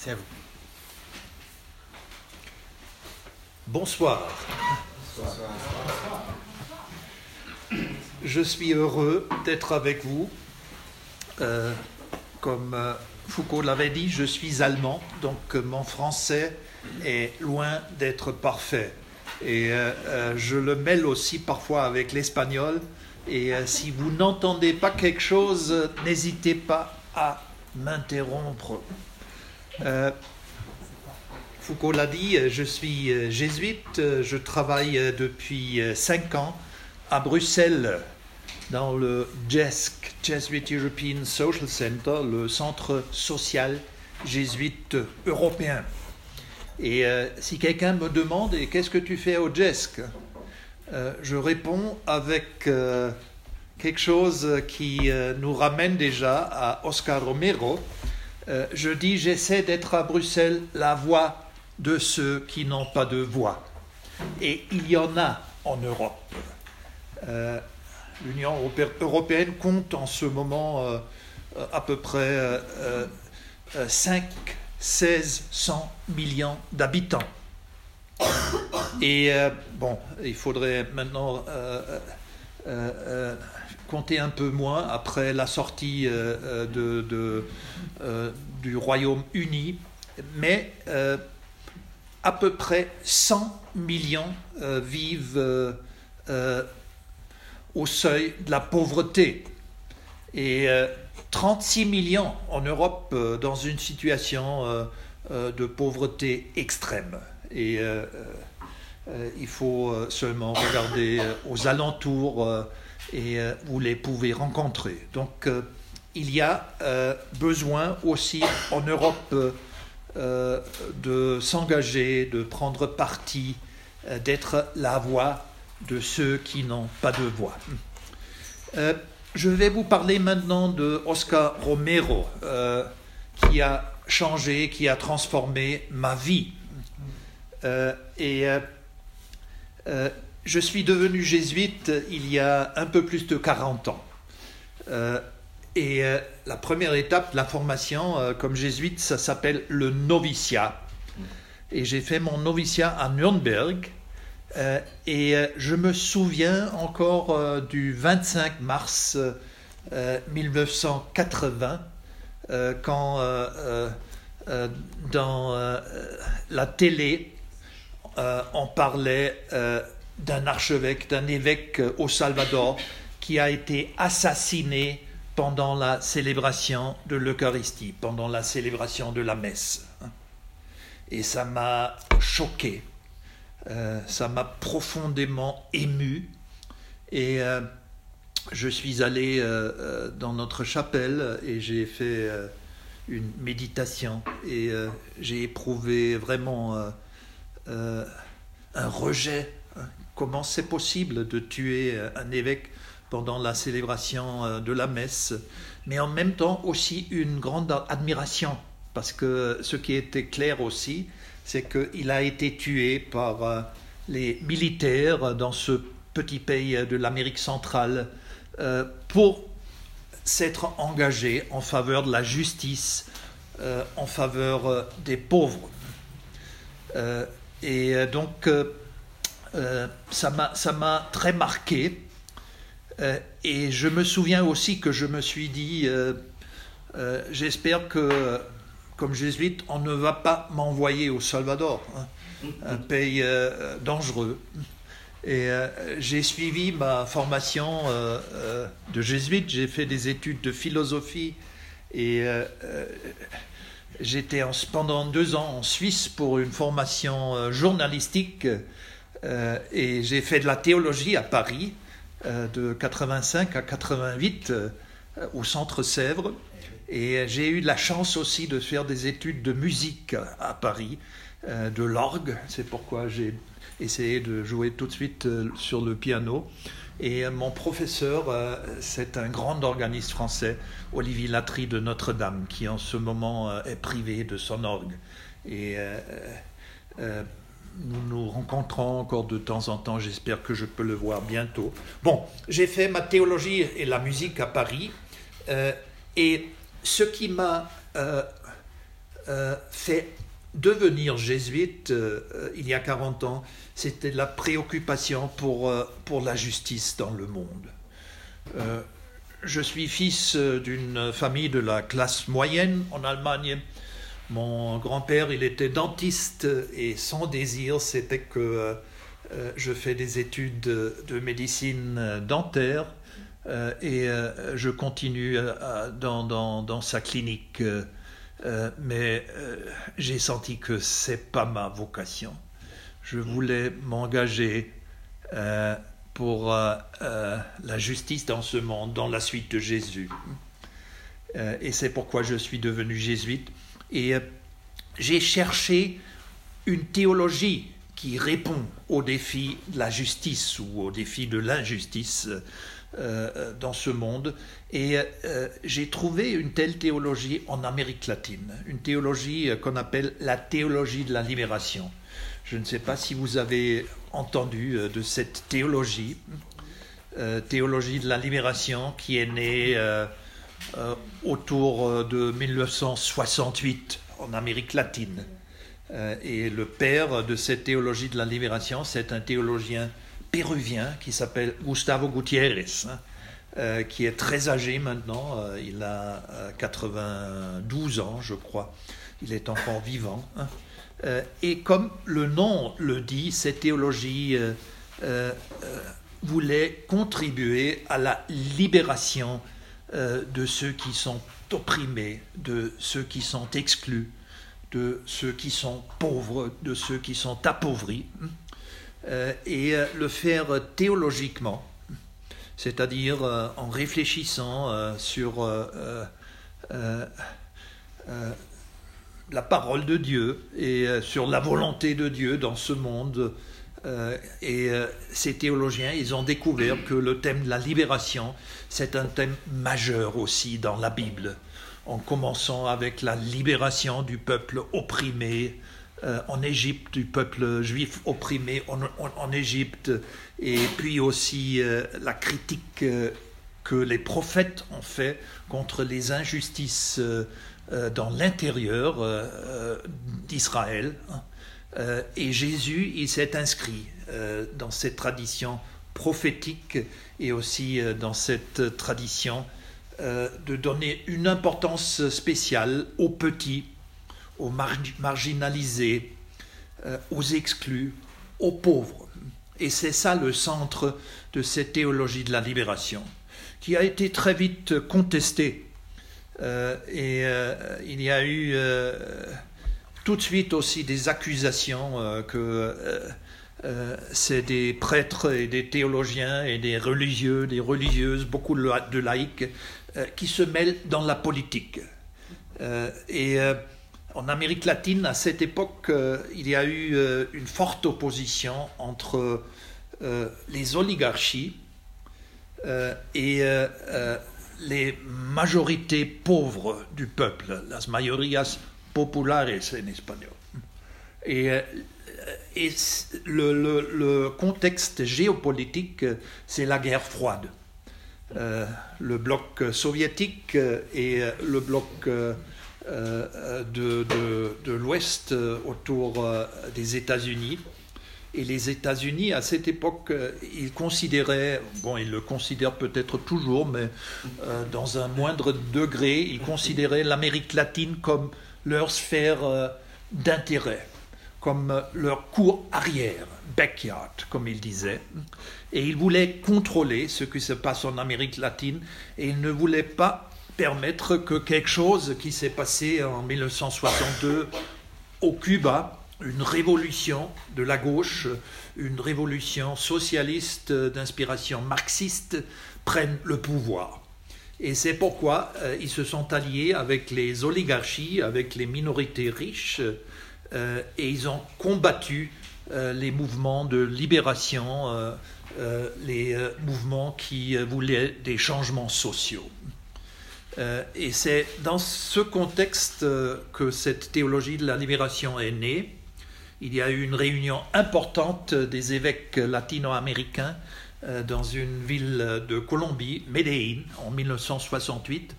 C'est à vous. Bonsoir. Bonsoir. Je suis heureux d'être avec vous. Comme Foucault l'avait dit, je suis allemand, donc mon français est loin d'être parfait. Et je le mêle aussi parfois avec l'espagnol. Et si vous n'entendez pas quelque chose, n'hésitez pas à m'interrompre. Foucault l'a dit, je suis jésuite, je travaille depuis 5 ans à Bruxelles, dans le JESC, Jesuit European Social Center, le centre social jésuite européen. Et si quelqu'un me demande « Qu'est-ce que tu fais au JESC ?» Je réponds avec quelque chose qui nous ramène déjà à Oscar Romero. Je dis « J'essaie d'être à Bruxelles la voix de ceux qui n'ont pas de voix. » Et il y en a en Europe. L'Union européenne compte en ce moment à peu près 1600 millions d'habitants. Et bon, il faudrait maintenant compter un peu moins après la sortie du Royaume-Uni, mais à peu près 100 millions vivent au seuil de la pauvreté et 36 millions en Europe dans une situation de pauvreté extrême. Et il faut seulement regarder aux alentours et vous les pouvez rencontrer. Donc il y a besoin aussi en Europe de s'engager, de prendre parti, d'être la voix de ceux qui n'ont pas de voix. Je vais vous parler maintenant de Oscar Romero, qui a changé, qui a transformé ma vie. Je suis devenu jésuite il y a un peu plus de 40 ans. La première étape de la formation comme jésuite, ça s'appelle le noviciat. Et j'ai fait mon noviciat à Nuremberg. Je me souviens encore du 25 mars 1980, quand dans la télé, on parlait d'un évêque au Salvador qui a été assassiné pendant la célébration de l'Eucharistie, pendant la célébration de la messe. Et ça m'a choqué. Ça m'a profondément ému et je suis allé dans notre chapelle et j'ai fait une méditation et j'ai éprouvé vraiment un rejet. Comment c'est possible de tuer un évêque pendant la célébration de la messe, mais en même temps aussi une grande admiration, parce que ce qui était clair aussi, c'est qu'il a été tué par les militaires dans ce petit pays de l'Amérique centrale pour s'être engagé en faveur de la justice, en faveur des pauvres. Ça m'a très marqué. Et je me souviens aussi que je me suis dit j'espère que, comme jésuite, on ne va pas m'envoyer au Salvador, un pays dangereux. Et j'ai suivi ma formation de jésuite, j'ai fait des études de philosophie et j'étais pendant 2 ans en Suisse pour une formation journalistique et j'ai fait de la théologie à Paris de 85 à 88 au Centre Sèvres. Et j'ai eu la chance aussi de faire des études de musique à Paris, de l'orgue. C'est pourquoi j'ai essayé de jouer tout de suite sur le piano. Et mon professeur, c'est un grand organiste français, Olivier Latry de Notre-Dame, qui en ce moment est privé de son orgue. Et nous nous rencontrons encore de temps en temps. J'espère que je peux le voir bientôt. Bon, j'ai fait ma théologie et la musique à Paris. Et ce qui m'a fait devenir jésuite il y a 40 ans, c'était la préoccupation pour la justice dans le monde. Je suis fils d'une famille de la classe moyenne en Allemagne. Mon grand-père, il était dentiste et son désir, c'était que je fais des études de médecine dentaire et je continue dans sa clinique. Mais j'ai senti que ce n'est pas ma vocation. Je voulais m'engager pour la justice dans ce monde, dans la suite de Jésus. Et c'est pourquoi je suis devenu jésuite. Et j'ai cherché une théologie qui répond aux défis de la justice ou aux défis de l'injustice dans ce monde. Et j'ai trouvé une telle théologie en Amérique latine, une théologie qu'on appelle la théologie de la libération. Je ne sais pas si vous avez entendu de cette théologie de la libération qui est née autour de 1968 en Amérique latine. Et le père de cette théologie de la libération, c'est un théologien péruvien qui s'appelle Gustavo Gutiérrez, qui est très âgé maintenant, il a 92 ans je crois, il est encore vivant. Et comme le nom le dit, cette théologie voulait contribuer à la libération de ceux qui sont opprimés, de ceux qui sont exclus, de ceux qui sont pauvres, de ceux qui sont appauvris, et le faire théologiquement, c'est-à-dire en réfléchissant sur la parole de Dieu et sur la volonté de Dieu dans ce monde. Et ces théologiens, ils ont découvert que le thème de la libération, c'est un thème majeur aussi dans la Bible, en commençant avec la libération du peuple opprimé en Égypte, du peuple juif opprimé en Égypte, et puis aussi la critique que les prophètes ont fait contre les injustices dans l'intérieur d'Israël. Et Jésus, il s'est inscrit dans cette tradition prophétique et aussi dans cette tradition de donner une importance spéciale aux petits, aux marginalisés, aux exclus, aux pauvres. Et c'est ça le centre de cette théologie de la libération, qui a été très vite contestée. Il y a eu... tout de suite aussi des accusations que c'est des prêtres et des théologiens et des religieux, des religieuses, beaucoup de laïcs qui se mêlent dans la politique. En Amérique latine, à cette époque, il y a eu une forte opposition entre les oligarchies les majorités pauvres du peuple, las mayorías populares en espagnol. Et le contexte géopolitique, c'est la guerre froide. Le bloc soviétique et le bloc de l'Ouest autour des États-Unis. Et les États-Unis, à cette époque, ils considéraient, ils le considèrent peut-être toujours, mais dans un moindre degré, ils considéraient l'Amérique latine comme leur sphère d'intérêt, comme leur cour arrière, backyard, comme ils disaient. Et ils voulaient contrôler ce qui se passe en Amérique latine et ils ne voulaient pas permettre que quelque chose qui s'est passé en 1962 au Cuba, une révolution de la gauche, une révolution socialiste d'inspiration marxiste, prenne le pouvoir. Et c'est pourquoi ils se sont alliés avec les oligarchies, avec les minorités riches, et ils ont combattu les mouvements de libération, les mouvements qui voulaient des changements sociaux. Et c'est dans ce contexte que cette théologie de la libération est née. Il y a eu une réunion importante des évêques latino-américains dans une ville de Colombie, Medellín, en 1968,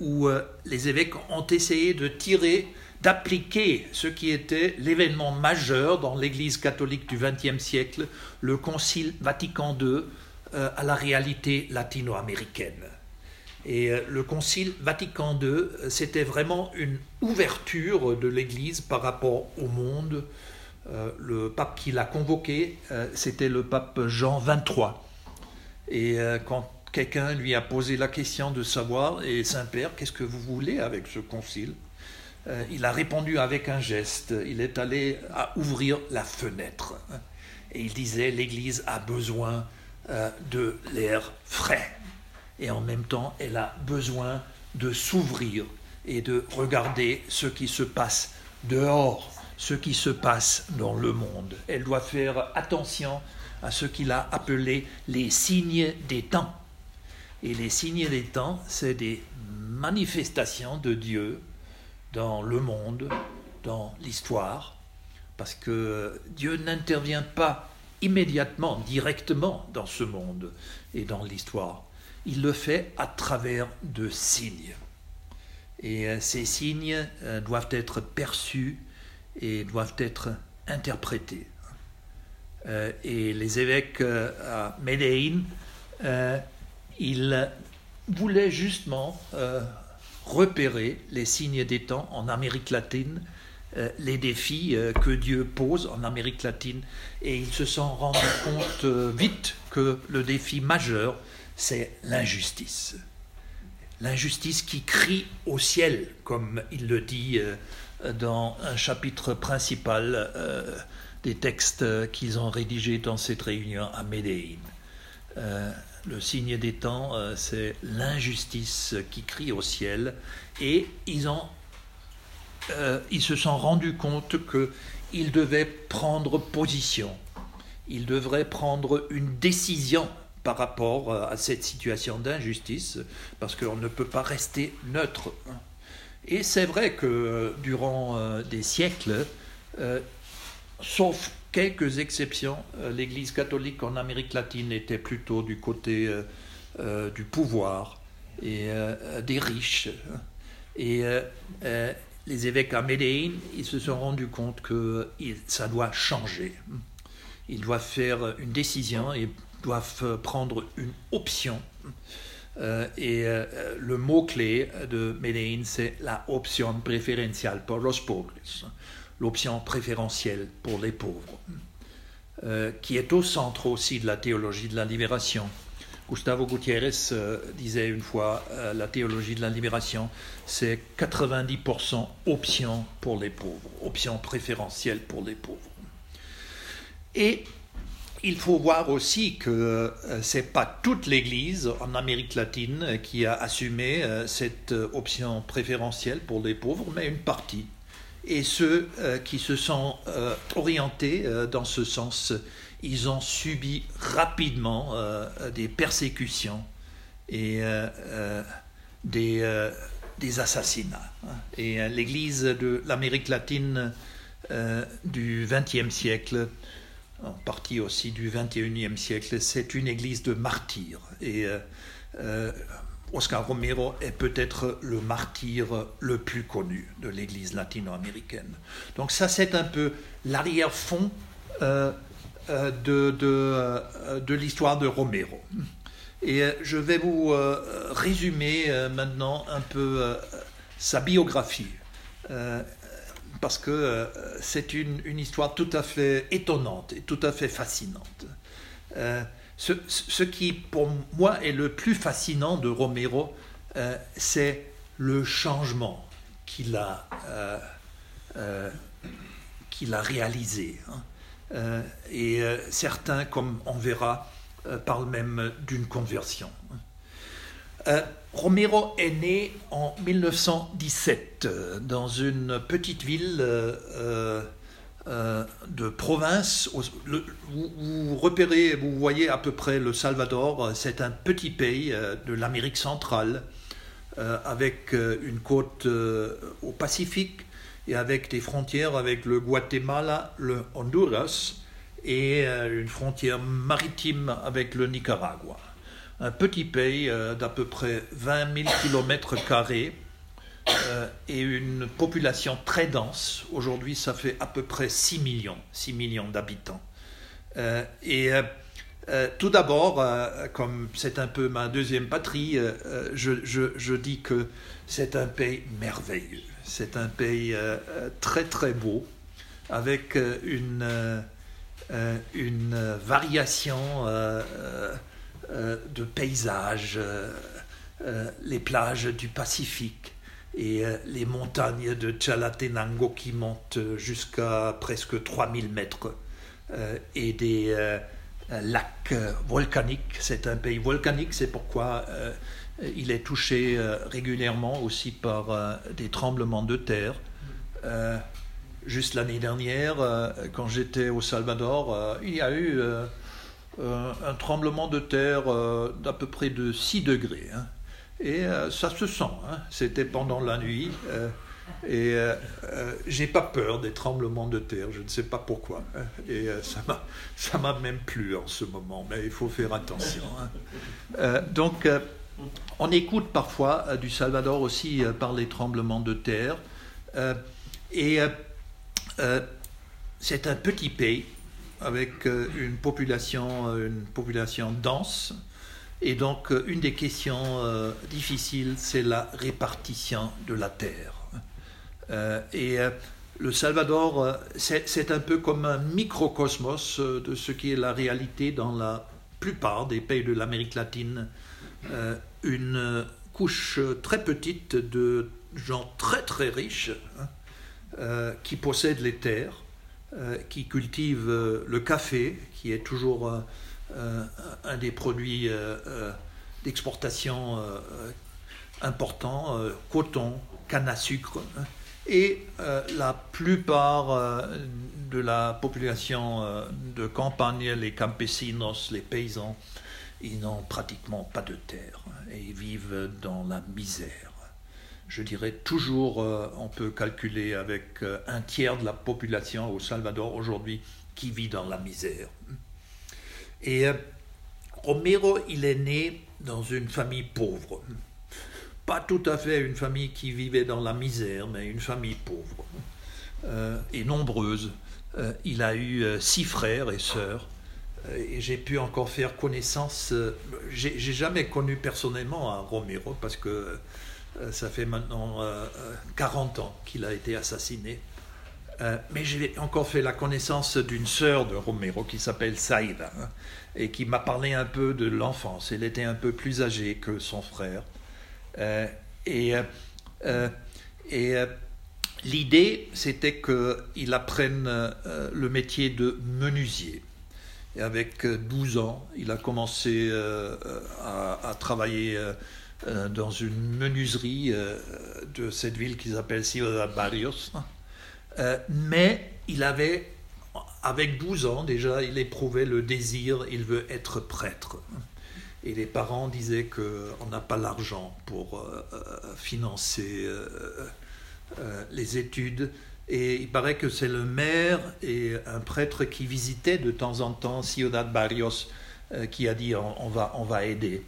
où les évêques ont essayé de tirer d'appliquer ce qui était l'événement majeur dans l'Église catholique du XXe siècle, le Concile Vatican II, à la réalité latino-américaine. Et le Concile Vatican II, c'était vraiment une ouverture de l'Église par rapport au monde. Le pape qui l'a convoqué, c'était le pape Jean XXIII. Et quand quelqu'un lui a posé la question de savoir, et Saint-Père, qu'est-ce que vous voulez avec ce concile ? Il a répondu avec un geste, il est allé à ouvrir la fenêtre. Et il disait, l'Église a besoin de l'air frais. Et en même temps, elle a besoin de s'ouvrir et de regarder ce qui se passe dehors, ce qui se passe dans le monde. Elle doit faire attention à ce qu'il a appelé les signes des temps. Et les signes des temps, c'est des manifestations de Dieu dans le monde, dans l'histoire, parce que Dieu n'intervient pas immédiatement, directement dans ce monde et dans l'histoire. Il le fait à travers de signes. Et ces signes doivent être perçus et doivent être interprétés. Et les évêques à Medellín, ils voulaient justement repérer les signes des temps en Amérique latine, les défis que Dieu pose en Amérique latine. Et ils se sont rendus compte vite que le défi majeur, c'est l'injustice. L'injustice qui crie au ciel, comme il le dit dans un chapitre principal des textes qu'ils ont rédigés dans cette réunion à Medellín. Le signe des temps, c'est l'injustice qui crie au ciel, et ils se sont rendus compte qu'ils devaient prendre position, ils devraient prendre une décision par rapport à cette situation d'injustice, parce qu'on ne peut pas rester neutre. Et c'est vrai que durant des siècles, sauf quelques exceptions, l'Église catholique en Amérique latine était plutôt du côté du pouvoir et des riches. Et les évêques à Medellín, ils se sont rendus compte que ça doit changer. Ils doivent faire une décision et doivent prendre une option. Et le mot-clé de Medellín, c'est la option preferencial por los pobres, l'option préférentielle pour les pauvres, qui est au centre aussi de la théologie de la libération. Gustavo Gutiérrez disait une fois, la théologie de la libération, c'est 90% option pour les pauvres, option préférentielle pour les pauvres. Et il faut voir aussi que ce n'est pas toute l'Église en Amérique latine qui a assumé cette option préférentielle pour les pauvres, mais une partie. Et ceux qui se sont orientés dans ce sens, ils ont subi rapidement des persécutions et des assassinats. Et l'Église de l'Amérique latine du XXe siècle, en partie aussi du XXIe siècle, c'est une église de martyrs. Et Oscar Romero est peut-être le martyr le plus connu de l'église latino-américaine. Donc ça, c'est un peu l'arrière-fond de l'histoire de Romero. Et je vais vous résumer maintenant un peu sa biographie, parce que c'est une histoire tout à fait étonnante et tout à fait fascinante. Ce qui, pour moi, est le plus fascinant de Romero, c'est le changement qu'il a réalisé. Et certains, comme on verra, parlent même d'une conversion. Romero est né en 1917 dans une petite ville de province. Vous voyez à peu près le Salvador, c'est un petit pays de l'Amérique centrale avec une côte au Pacifique et avec des frontières avec le Guatemala, le Honduras et une frontière maritime avec le Nicaragua. Un petit pays d'à peu près 20 000 km², et une population très dense. Aujourd'hui, ça fait à peu près 6 millions d'habitants. Tout d'abord, comme c'est un peu ma deuxième patrie, je dis que c'est un pays merveilleux. C'est un pays très très beau, avec une variation de paysages, les plages du Pacifique et les montagnes de Chalatenango qui montent jusqu'à presque 3000 mètres et des lacs volcaniques. C'est un pays volcanique, c'est pourquoi il est touché régulièrement aussi par des tremblements de terre. Juste l'année dernière, quand j'étais au Salvador, il y a eu un tremblement de terre d'à peu près de 6 degrés. Hein. Et ça se sent, hein. C'était pendant la nuit. J'ai pas peur des tremblements de terre, je ne sais pas pourquoi. Hein. Et ça m'a même plu en ce moment, mais il faut faire attention. Hein. Donc, on écoute parfois du Salvador aussi par les tremblements de terre. C'est un petit pays avec une population dense. Et donc, une des questions difficiles, c'est la répartition de la terre. Le Salvador, c'est un peu comme un microcosmos de ce qui est la réalité dans la plupart des pays de l'Amérique latine. Une couche très petite de gens très très riches, hein, qui possèdent les terres, qui cultivent le café, qui est toujours un des produits d'exportation importants, coton, canne à sucre, hein, et la plupart de la population de campagne, les campesinos, les paysans, ils n'ont pratiquement pas de terre et ils vivent dans la misère. Je dirais toujours, on peut calculer avec un tiers de la population au Salvador aujourd'hui qui vit dans la misère. Et Romero, il est né dans une famille pauvre. Pas tout à fait une famille qui vivait dans la misère, mais une famille pauvre et nombreuse. Il a eu 6 frères et sœurs. Et j'ai pu encore faire connaissance. J'ai jamais connu personnellement un Romero parce que ça fait maintenant 40 ans qu'il a été assassiné. Mais j'ai encore fait la connaissance d'une sœur de Romero qui s'appelle Saïda, hein, et qui m'a parlé un peu de l'enfance. Elle était un peu plus âgée que son frère. L'idée, c'était qu'il apprenne le métier de menuisier. Et avec 12 ans, il a commencé à travailler dans une menuiserie de cette ville qui s'appelle Ciudad Barrios. Mais il avait, avec 12 ans déjà, il éprouvait le désir, il veut être prêtre. Et les parents disaient qu'on n'a pas l'argent pour financer les études. Et il paraît que c'est le maire et un prêtre qui visitait de temps en temps Ciudad Barrios qui a dit on va aider.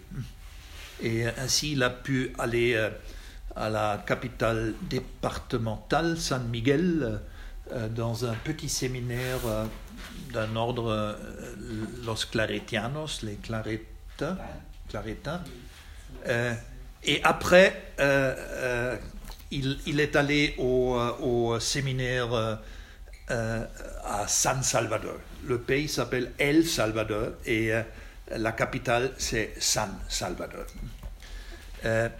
Et ainsi il a pu aller à la capitale départementale, San Miguel, dans un petit séminaire d'un ordre, Los Claretianos, les Claretains. Et après... Il est allé au séminaire à San Salvador. Le pays s'appelle El Salvador et la capitale, c'est San Salvador. Il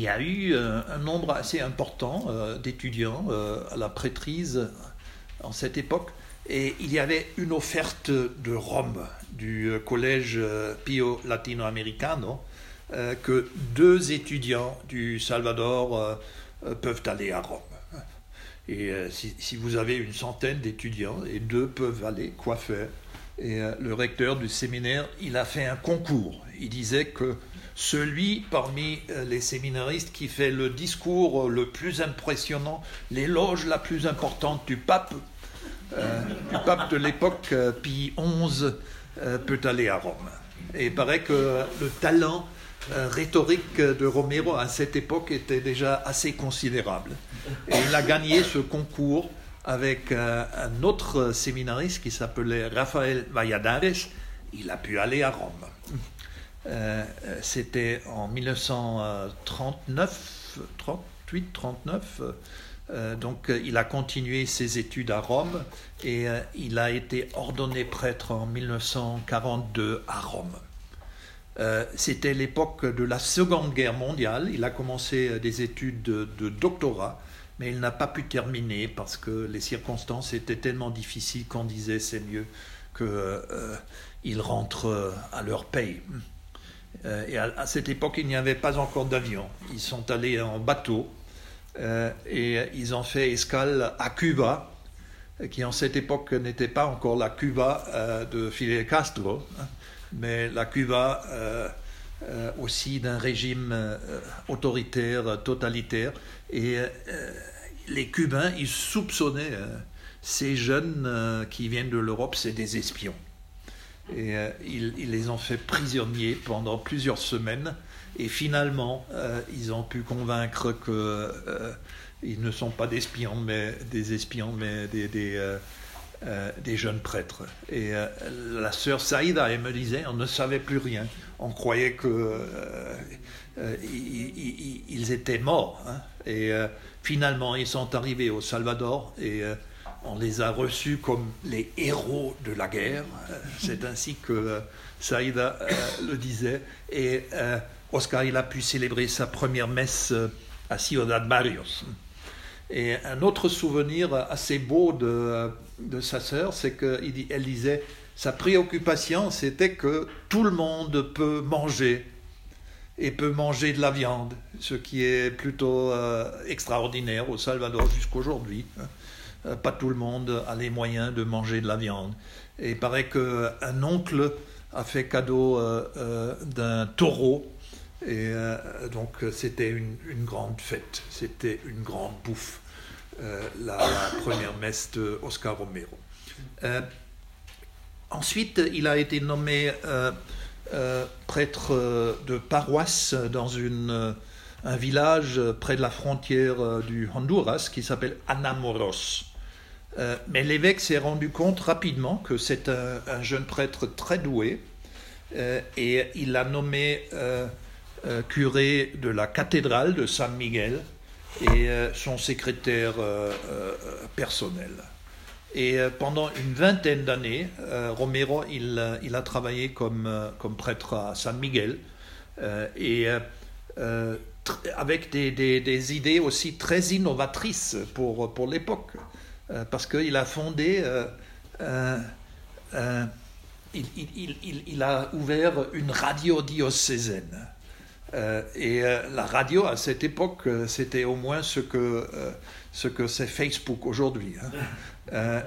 y a eu un nombre assez important d'étudiants à la prêtrise en cette époque. Et il y avait une offerte de Rome, du collège Pio Latino-Americano, que 2 étudiants du Salvador peuvent aller à Rome. Et si vous avez une centaine d'étudiants et 2 peuvent aller, quoi faire? Et le recteur du séminaire, il a fait un concours. Il disait que celui parmi les séminaristes qui fait le discours le plus impressionnant, l'éloge la plus importante du pape de l'époque, Pie XI, peut aller à Rome. Et il paraît que le talent rhétorique de Romero à cette époque était déjà assez considérable. Et il a gagné ce concours avec un autre séminariste qui s'appelait Rafael Valladares. Il a pu aller à Rome. C'était en 1939, 38, 39. Donc il a continué ses études à Rome et il a été ordonné prêtre en 1942 à Rome. C'était l'époque de la Seconde Guerre mondiale. Il a commencé des études de doctorat, mais il n'a pas pu terminer parce que les circonstances étaient tellement difficiles qu'on disait c'est mieux qu'ils rentrent à leur pays. Et à cette époque, il n'y avait pas encore d'avion. Ils sont allés en bateau et ils ont fait escale à Cuba, qui en cette époque n'était pas encore la Cuba de Fidel Castro, mais la Cuba aussi d'un régime autoritaire, totalitaire. Et les Cubains, ils soupçonnaient ces jeunes qui viennent de l'Europe, c'est des espions. Et ils les ont fait prisonniers pendant plusieurs semaines. Et finalement, ils ont pu convaincre qu'ils ne sont pas des espions, mais des jeunes prêtres. Et la sœur Saïda, elle me disait, on ne savait plus rien. On croyait qu'ils étaient morts. Hein. Et finalement, ils sont arrivés au Salvador et on les a reçus comme les héros de la guerre. C'est ainsi que Saïda le disait. Et Oscar, il a pu célébrer sa première messe à Ciudad Barrios. Et un autre souvenir assez beau de sa sœur, c'est qu'elle disait sa préoccupation, c'était que tout le monde peut manger et peut manger de la viande, ce qui est plutôt extraordinaire au Salvador jusqu'aujourd'hui. Pas tout le monde a les moyens de manger de la viande. Et il paraît qu'un oncle a fait cadeau d'un taureau. Et donc c'était une grande fête, c'était une grande bouffe, la première messe de Oscar Romero. Ensuite, il a été nommé prêtre de paroisse dans un village près de la frontière du Honduras qui s'appelle Anamoros. Mais l'évêque s'est rendu compte rapidement que c'est un jeune prêtre très doué et il l'a nommé curé de la cathédrale de San Miguel et son secrétaire personnel. Et pendant une vingtaine d'années, Romero il a travaillé comme prêtre à San Miguel et avec des idées aussi très innovatrices pour l'époque, parce qu'il a fondé il a ouvert une radio diocésaine. Et la radio à cette époque, c'était au moins ce que c'est Facebook aujourd'hui. Hein.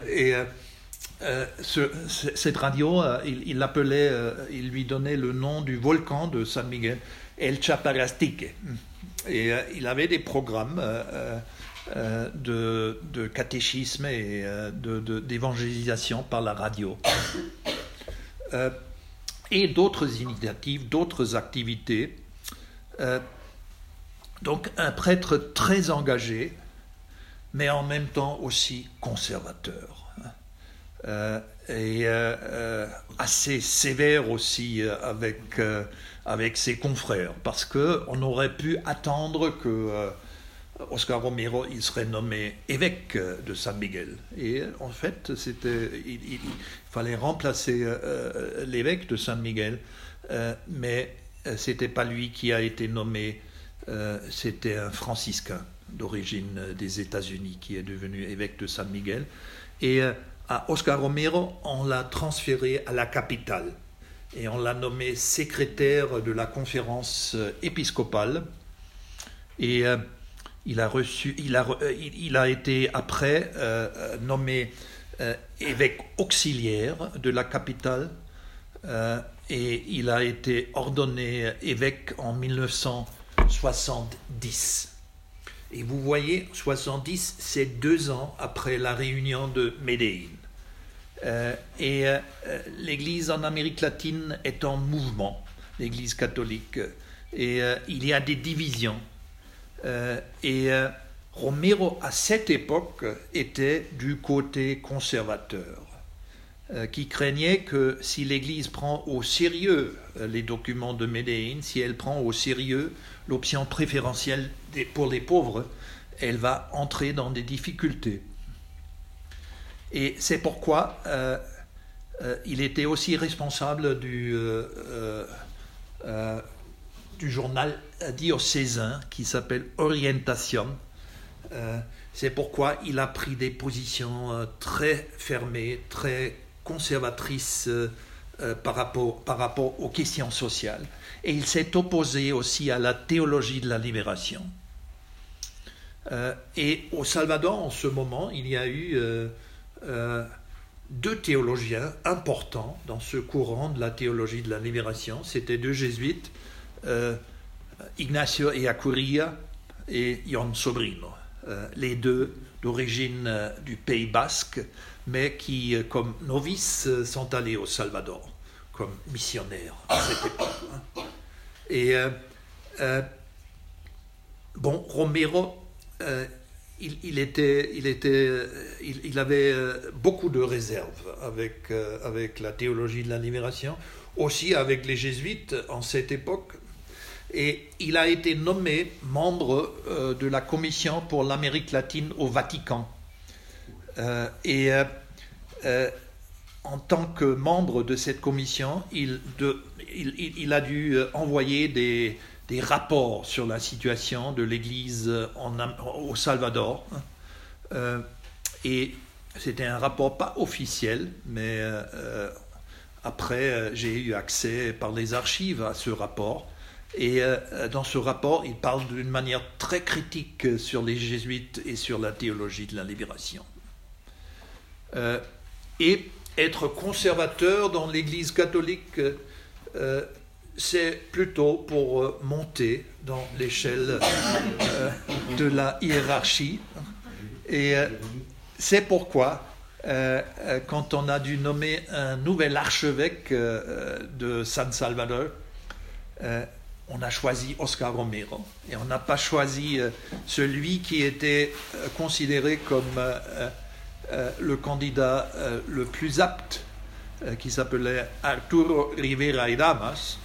Cette radio, il l'appelait, il lui donnait le nom du volcan de San Miguel, El Chaparastique. Et il avait des programmes de catéchisme et d'évangélisation par la radio. Et d'autres initiatives, d'autres activités. Donc un prêtre très engagé, mais en même temps aussi conservateur, et assez sévère aussi avec ses confrères, parce qu'on aurait pu attendre que Oscar Romero il serait nommé évêque de San Miguel. Et en fait, il fallait remplacer l'évêque de San Miguel, mais ce n'était pas lui qui a été nommé, c'était un franciscain d'origine des États-Unis qui est devenu évêque de San Miguel. Et à Oscar Romero, on l'a transféré à la capitale et on l'a nommé secrétaire de la conférence épiscopale. Et il a été après nommé évêque auxiliaire de la capitale. Et il a été ordonné évêque en 1970. Et vous voyez, 70, c'est 2 ans après la réunion de Medellín. L'Église en Amérique latine est en mouvement, l'Église catholique. et il y a des divisions. Romero, à cette époque, était du côté conservateur, qui craignait que si l'Église prend au sérieux les documents de Medellín, si elle prend au sérieux l'option préférentielle pour les pauvres, elle va entrer dans des difficultés. Et c'est pourquoi il était aussi responsable du journal diocésain qui s'appelle Orientación. C'est pourquoi il a pris des positions très fermées, très conservatrices par rapport aux questions sociales. Et il s'est opposé aussi à la théologie de la libération. Et au Salvador, en ce moment, il y a eu deux théologiens importants dans ce courant de la théologie de la libération. C'était deux jésuites, Ignacio Ellacuría et Jon Sobrino. Les deux d'origine du Pays Basque, mais qui, comme novices, sont allés au Salvador, comme missionnaires à cette époque. Romero, il avait beaucoup de réserves avec la théologie de la libération, aussi avec les jésuites en cette époque. Et il a été nommé membre de la Commission pour l'Amérique latine au Vatican. En tant que membre de cette commission, il a dû envoyer des rapports sur la situation de l'Église au Salvador. Et c'était un rapport pas officiel, mais après j'ai eu accès par les archives à ce rapport. Et dans ce rapport, il parle d'une manière très critique sur les jésuites et sur la théologie de la libération. Et être conservateur dans l'Église catholique, c'est plutôt pour monter dans l'échelle de la hiérarchie. Et c'est pourquoi, quand on a dû nommer un nouvel archevêque de San Salvador, on a choisi Oscar Romero et on n'a pas choisi celui qui était considéré comme le candidat le plus apte, qui s'appelait Arturo Rivera y Damas.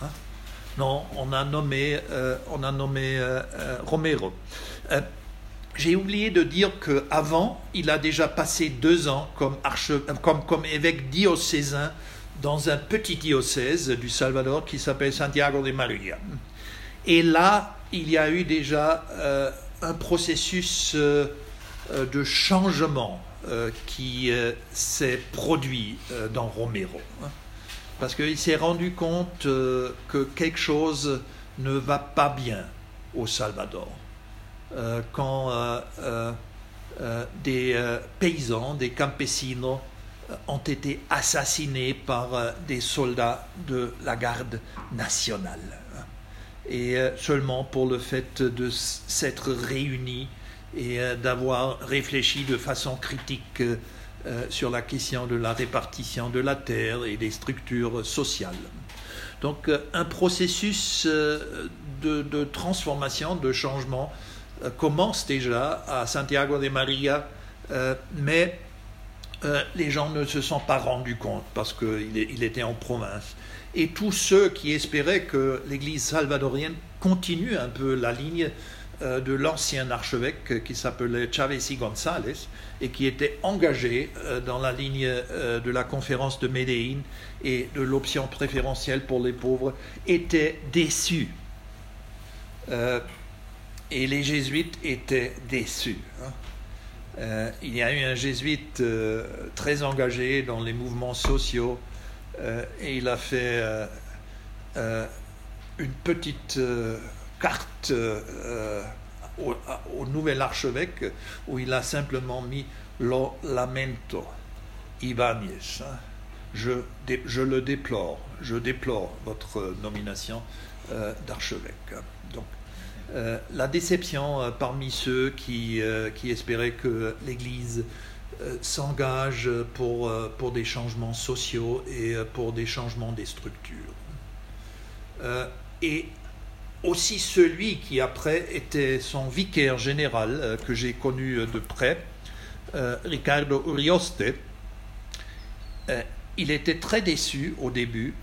Non, on a nommé Romero. J'ai oublié de dire qu'avant, il a déjà passé 2 ans comme évêque diocésain dans un petit diocèse du Salvador qui s'appelle Santiago de Maria. Et là, il y a eu déjà un processus de changement qui s'est produit dans Romero. Parce qu'il s'est rendu compte que quelque chose ne va pas bien au Salvador. Quand des paysans, des campesinos, ont été assassinés par des soldats de la garde nationale. Et seulement pour le fait de s'être réunis et d'avoir réfléchi de façon critique sur la question de la répartition de la terre et des structures sociales. Donc un processus de transformation, de changement commence déjà à Santiago de Maria, mais les gens ne se sont pas rendus compte parce qu'il était en province. Et tous ceux qui espéraient que l'Église salvadorienne continue un peu la ligne de l'ancien archevêque qui s'appelait Chavez y González et qui était engagé dans la ligne de la conférence de Medellín et de l'option préférentielle pour les pauvres, étaient déçus. Et les jésuites étaient déçus. Il y a eu un jésuite très engagé dans les mouvements sociaux et il a fait une petite carte au nouvel archevêque où il a simplement mis « Lo lamento, Ibáñez ». Je le déplore, je déplore votre nomination d'archevêque. Donc, la déception parmi ceux qui espéraient que l'Église s'engage pour des changements sociaux et pour des changements des structures. Et aussi celui qui après était son vicaire général, que j'ai connu de près, Ricardo Urioste. Il était très déçu au début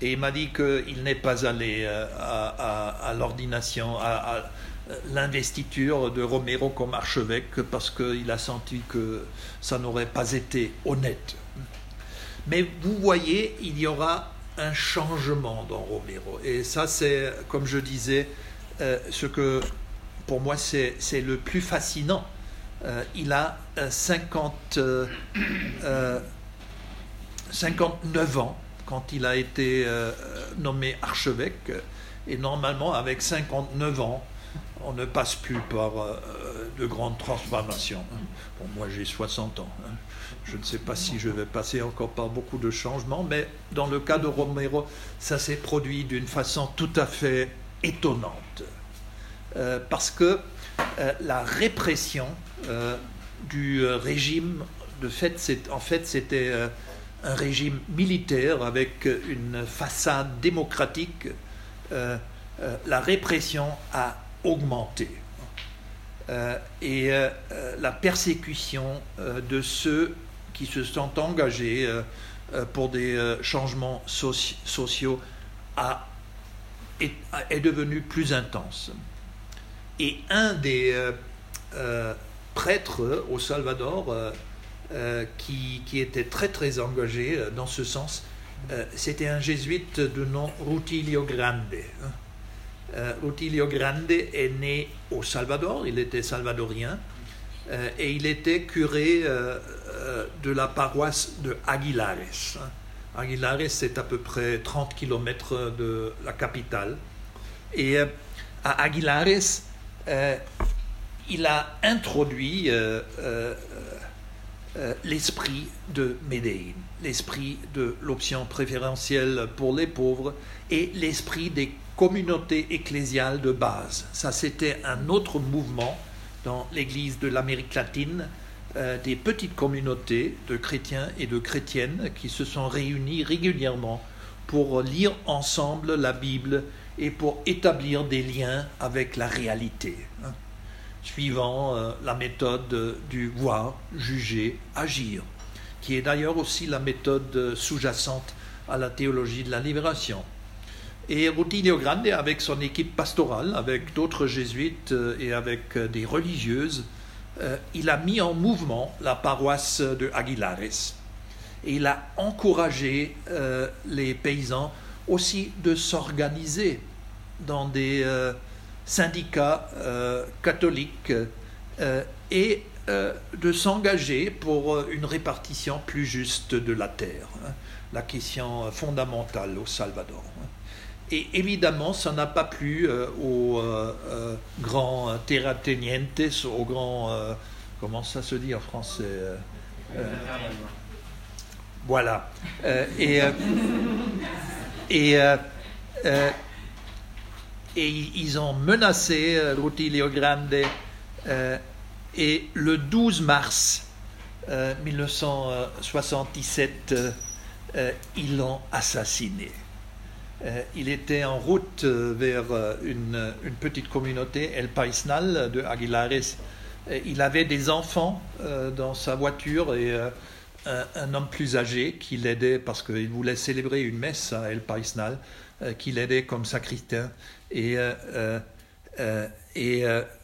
et il m'a dit qu'il n'est pas allé à l'ordination, à l'investiture de Romero comme archevêque, parce qu'il a senti que ça n'aurait pas été honnête. Mais vous voyez, il y aura un changement dans Romero. Et ça, c'est, comme je disais, ce que, pour moi, c'est le plus fascinant. Il a 59 ans quand il a été nommé archevêque. Et normalement, avec 59 ans, on ne passe plus par de grandes transformations. Bon, moi, j'ai 60 ans. Je ne sais pas si je vais passer encore par beaucoup de changements, mais dans le cas de Romero, ça s'est produit d'une façon tout à fait étonnante. Parce que la répression du régime, de fait, c'était un régime militaire avec une façade démocratique. La répression a augmenté. Et la persécution de ceux qui se sont engagés pour des changements sociaux est devenue plus intense. Et un des prêtres au Salvador qui était très très engagé dans ce sens, c'était un jésuite de nom Rutilio Grande. Rutilio Grande est né au Salvador, il était salvadorien, et il était curé de la paroisse de Aguilares. Aguilares, c'est à peu près 30 km de la capitale. Et à Aguilares, il a introduit l'esprit de Medellín, l'esprit de l'option préférentielle pour les pauvres et l'esprit des communauté ecclésiale de base. Ça, c'était un autre mouvement dans l'Église de l'Amérique latine, des petites communautés de chrétiens et de chrétiennes qui se sont réunies régulièrement pour lire ensemble la Bible et pour établir des liens avec la réalité, suivant la méthode du voir, juger, agir, qui est d'ailleurs aussi la méthode sous-jacente à la théologie de la libération. Et Rutilio Grande, avec son équipe pastorale, avec d'autres jésuites et avec des religieuses, il a mis en mouvement la paroisse de Aguilares. Et il a encouragé les paysans aussi de s'organiser dans des syndicats catholiques et de s'engager pour une répartition plus juste de la terre, la question fondamentale au Salvador. Et évidemment, ça n'a pas plu aux grands terratenientes, aux grands... comment ça se dit en français Voilà. Et ils ont menacé Rutilio Grande. Et le 12 mars 1977, ils l'ont assassiné. Il était en route vers une petite communauté, El Paisnal de Aguilares. Il avait des enfants dans sa voiture et un homme plus âgé qui l'aidait parce qu'il voulait célébrer une messe à El Paisnal, qui l'aidait comme sacristain. Et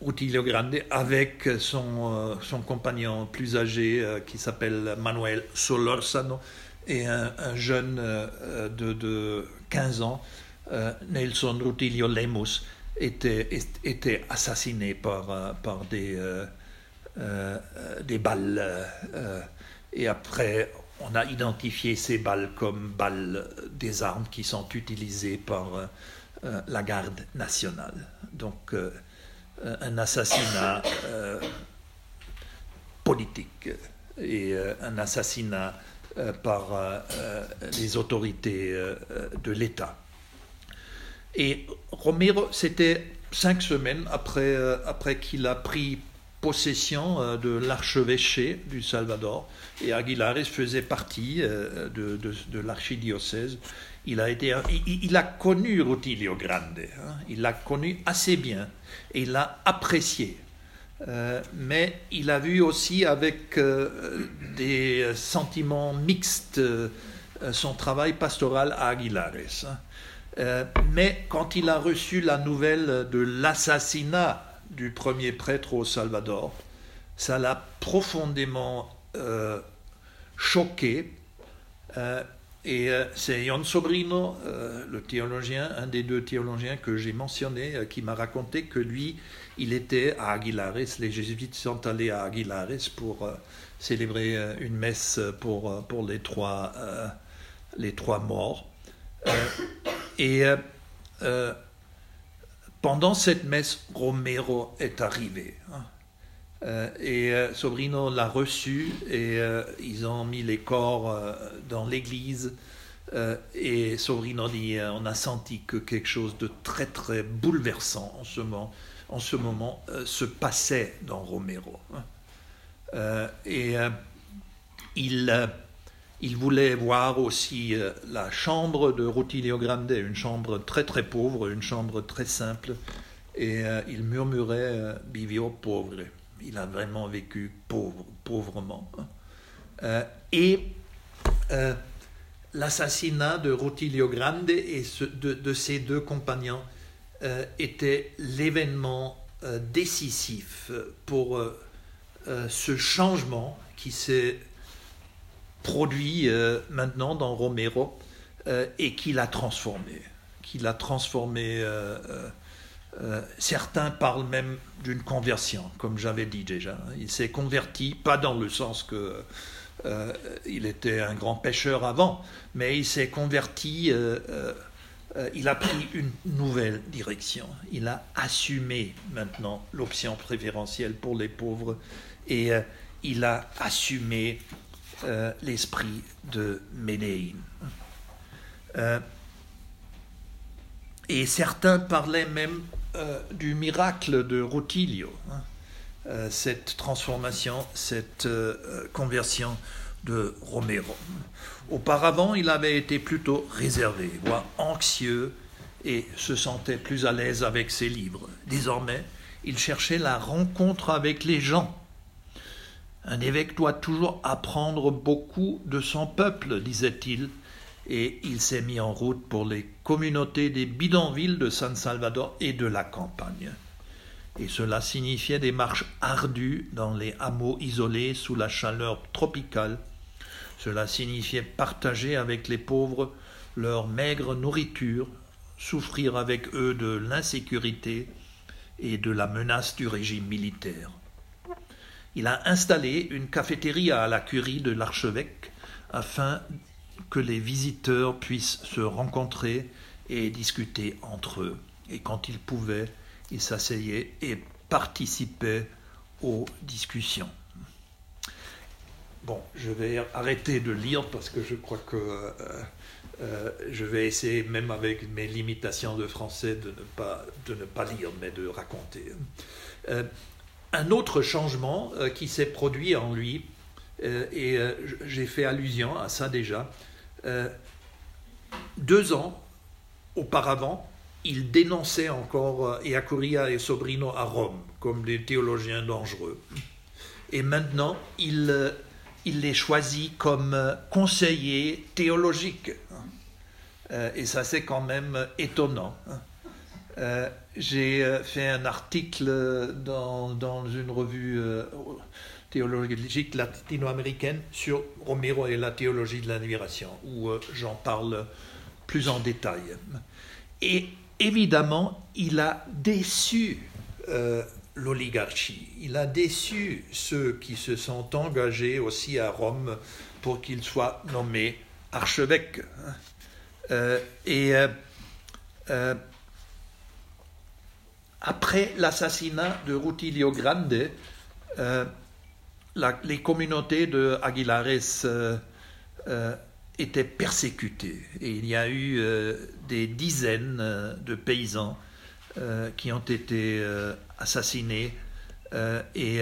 Rutilio Grande, avec son compagnon plus âgé qui s'appelle Manuel Solorzano, et un jeune de 15 ans, Nelson Rutilio Lemos, était assassiné par des balles. Et après, on a identifié ces balles comme balles des armes qui sont utilisées par la garde nationale. Donc, un assassinat politique et un assassinat par les autorités de l'État. Et Romero, c'était 5 semaines après qu'il a pris possession de l'archevêché du Salvador, et Aguilares faisait partie de l'archidiocèse. Il a connu Rutilio Grande, hein, il l'a connu assez bien et il l'a apprécié. Mais il a vu aussi avec des sentiments mixtes son travail pastoral à Aguilares. Hein. Mais quand il a reçu la nouvelle de l'assassinat du premier prêtre au Salvador, ça l'a profondément choqué. Et c'est Jon Sobrino, le théologien, un des deux théologiens que j'ai mentionné, qui m'a raconté que lui, il était à Aguilares. Les jésuites sont allés à Aguilares pour célébrer une messe pour les trois morts. Pendant cette messe, Romero est arrivé. Hein. Et Sobrino l'a reçu et ils ont mis les corps dans l'église et Sobrino dit on a senti que quelque chose de très très bouleversant en ce moment se passait dans Romero. Il voulait voir aussi la chambre de Rutilio Grande, une chambre très très pauvre, une chambre très simple et il murmurait Vivio pauvre. Il a vraiment vécu pauvrement. L'assassinat de Rutilio Grande et de ses deux compagnons était l'événement décisif pour ce changement qui s'est produit maintenant dans Romero et qui l'a transformé. Certains parlent même d'une conversion, comme j'avais dit déjà. Il s'est converti, pas dans le sens que il était un grand pêcheur avant, mais il s'est converti, il a pris une nouvelle direction. Il a assumé maintenant l'option préférentielle pour les pauvres et il a assumé l'esprit de Medellín. Et certains parlaient même du miracle de Rutilio, hein. Cette transformation, cette conversion de Romero. Auparavant, il avait été plutôt réservé, voire anxieux, et se sentait plus à l'aise avec ses livres. Désormais, il cherchait la rencontre avec les gens. Un évêque doit toujours apprendre beaucoup de son peuple, disait-il, et il s'est mis en route pour les communautés des bidonvilles de San Salvador et de la campagne. Et cela signifiait des marches ardues dans les hameaux isolés sous la chaleur tropicale. Cela signifiait partager avec les pauvres leur maigre nourriture, souffrir avec eux de l'insécurité et de la menace du régime militaire. Il a installé une cafétéria à la curie de l'archevêque afin que les visiteurs puissent se rencontrer et discuter entre eux. Et quand ils pouvaient, ils s'asseyaient et participaient aux discussions. Bon, je vais arrêter de lire parce que je crois que je vais essayer, même avec mes limitations de français, de ne pas lire, mais de raconter. Un autre changement qui s'est produit en lui, et j'ai fait allusion à ça déjà. 2 ans auparavant, il dénonçait encore Ellacuría et Sobrino à Rome comme des théologiens dangereux. Et maintenant, il les choisit comme conseillers théologiques. Et ça, c'est quand même étonnant. J'ai fait un article dans une revue théologie latino-américaine sur Romero et la théologie de l'admiration, où j'en parle plus en détail. Et évidemment, il a déçu l'oligarchie, il a déçu ceux qui se sont engagés aussi à Rome pour qu'il soit nommé archevêque. Après l'assassinat de Rutilio Grande, les communautés de Aguilares étaient persécutées et il y a eu des dizaines de paysans qui ont été assassinés et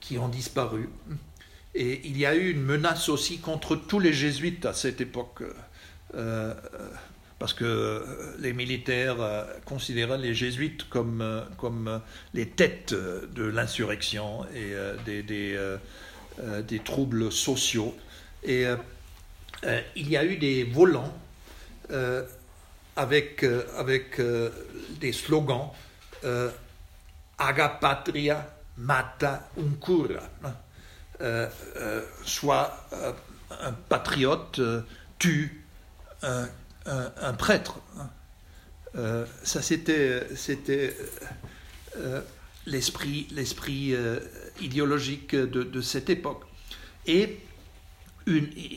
qui ont disparu. Et il y a eu une menace aussi contre tous les jésuites à cette époque, parce que les militaires considéraient les jésuites comme les têtes de l'insurrection et des troubles sociaux. Et il y a eu des volants avec des slogans « Aga patria mata uncura », soit un patriote tue un prêtre. Ça, c'était l'esprit idéologique de cette époque. Et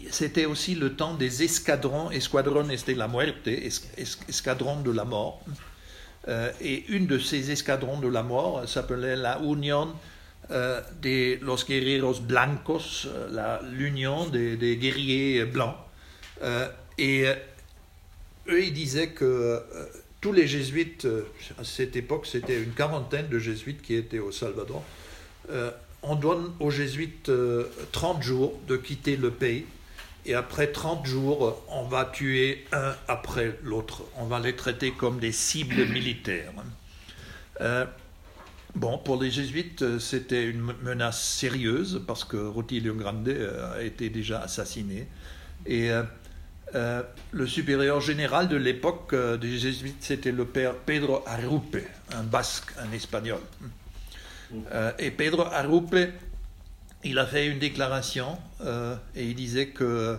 c'était aussi le temps des escadrons, escuadrones de la muerte, escadrons de la mort. Et une de ces escadrons de la mort s'appelait la Union de los guerreros blancos, l'union des guerriers blancs. Et eux, ils disaient que tous les jésuites, à cette époque, c'était une quarantaine de jésuites qui étaient au Salvador, on donne aux jésuites 30 jours de quitter le pays, et après 30 jours, on va tuer un après l'autre. On va les traiter comme des cibles militaires. Bon, pour les jésuites, c'était une menace sérieuse, parce que Rutilio Grande a été déjà assassiné. Et le supérieur général de l'époque des jésuites, c'était le père Pedro Arrupe, un basque, un espagnol. Et Pedro Arrupe, il a fait une déclaration et il disait que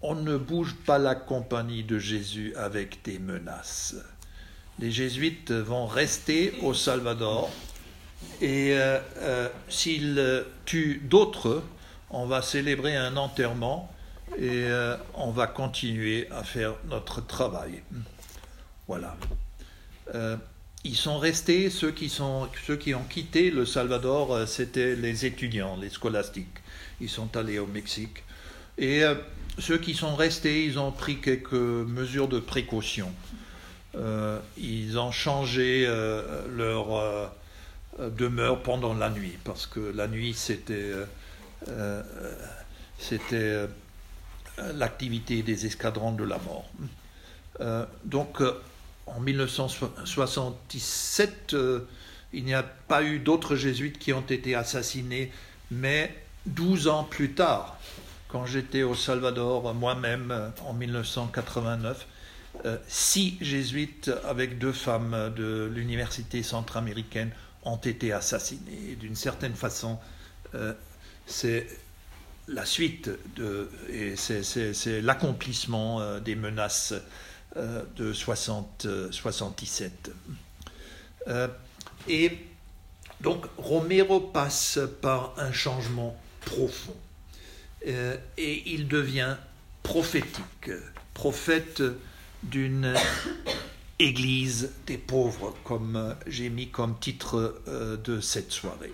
on ne bouge pas la compagnie de Jésus avec des menaces. Les jésuites vont rester au Salvador et s'ils tuent d'autres, on va célébrer un enterrement et on va continuer à faire notre travail. Voilà. Ils sont restés, ceux qui ont quitté le Salvador, c'était les étudiants, les scolastiques. Ils sont allés au Mexique. Et ceux qui sont restés, ils ont pris quelques mesures de précaution. Ils ont changé leur demeure pendant la nuit, parce que la nuit, c'était l'activité des escadrons de la mort. Donc, en 1977, il n'y a pas eu d'autres jésuites qui ont été assassinés, mais 12 ans plus tard, quand j'étais au Salvador moi-même en 1989, 6 jésuites avec 2 femmes de l'université centra-américaine ont été assassinés. Et d'une certaine façon, c'est la suite et c'est l'accomplissement des menaces de 77. Et donc Romero passe par un changement profond et il devient prophétique, prophète d'une église des pauvres, comme j'ai mis comme titre de cette soirée.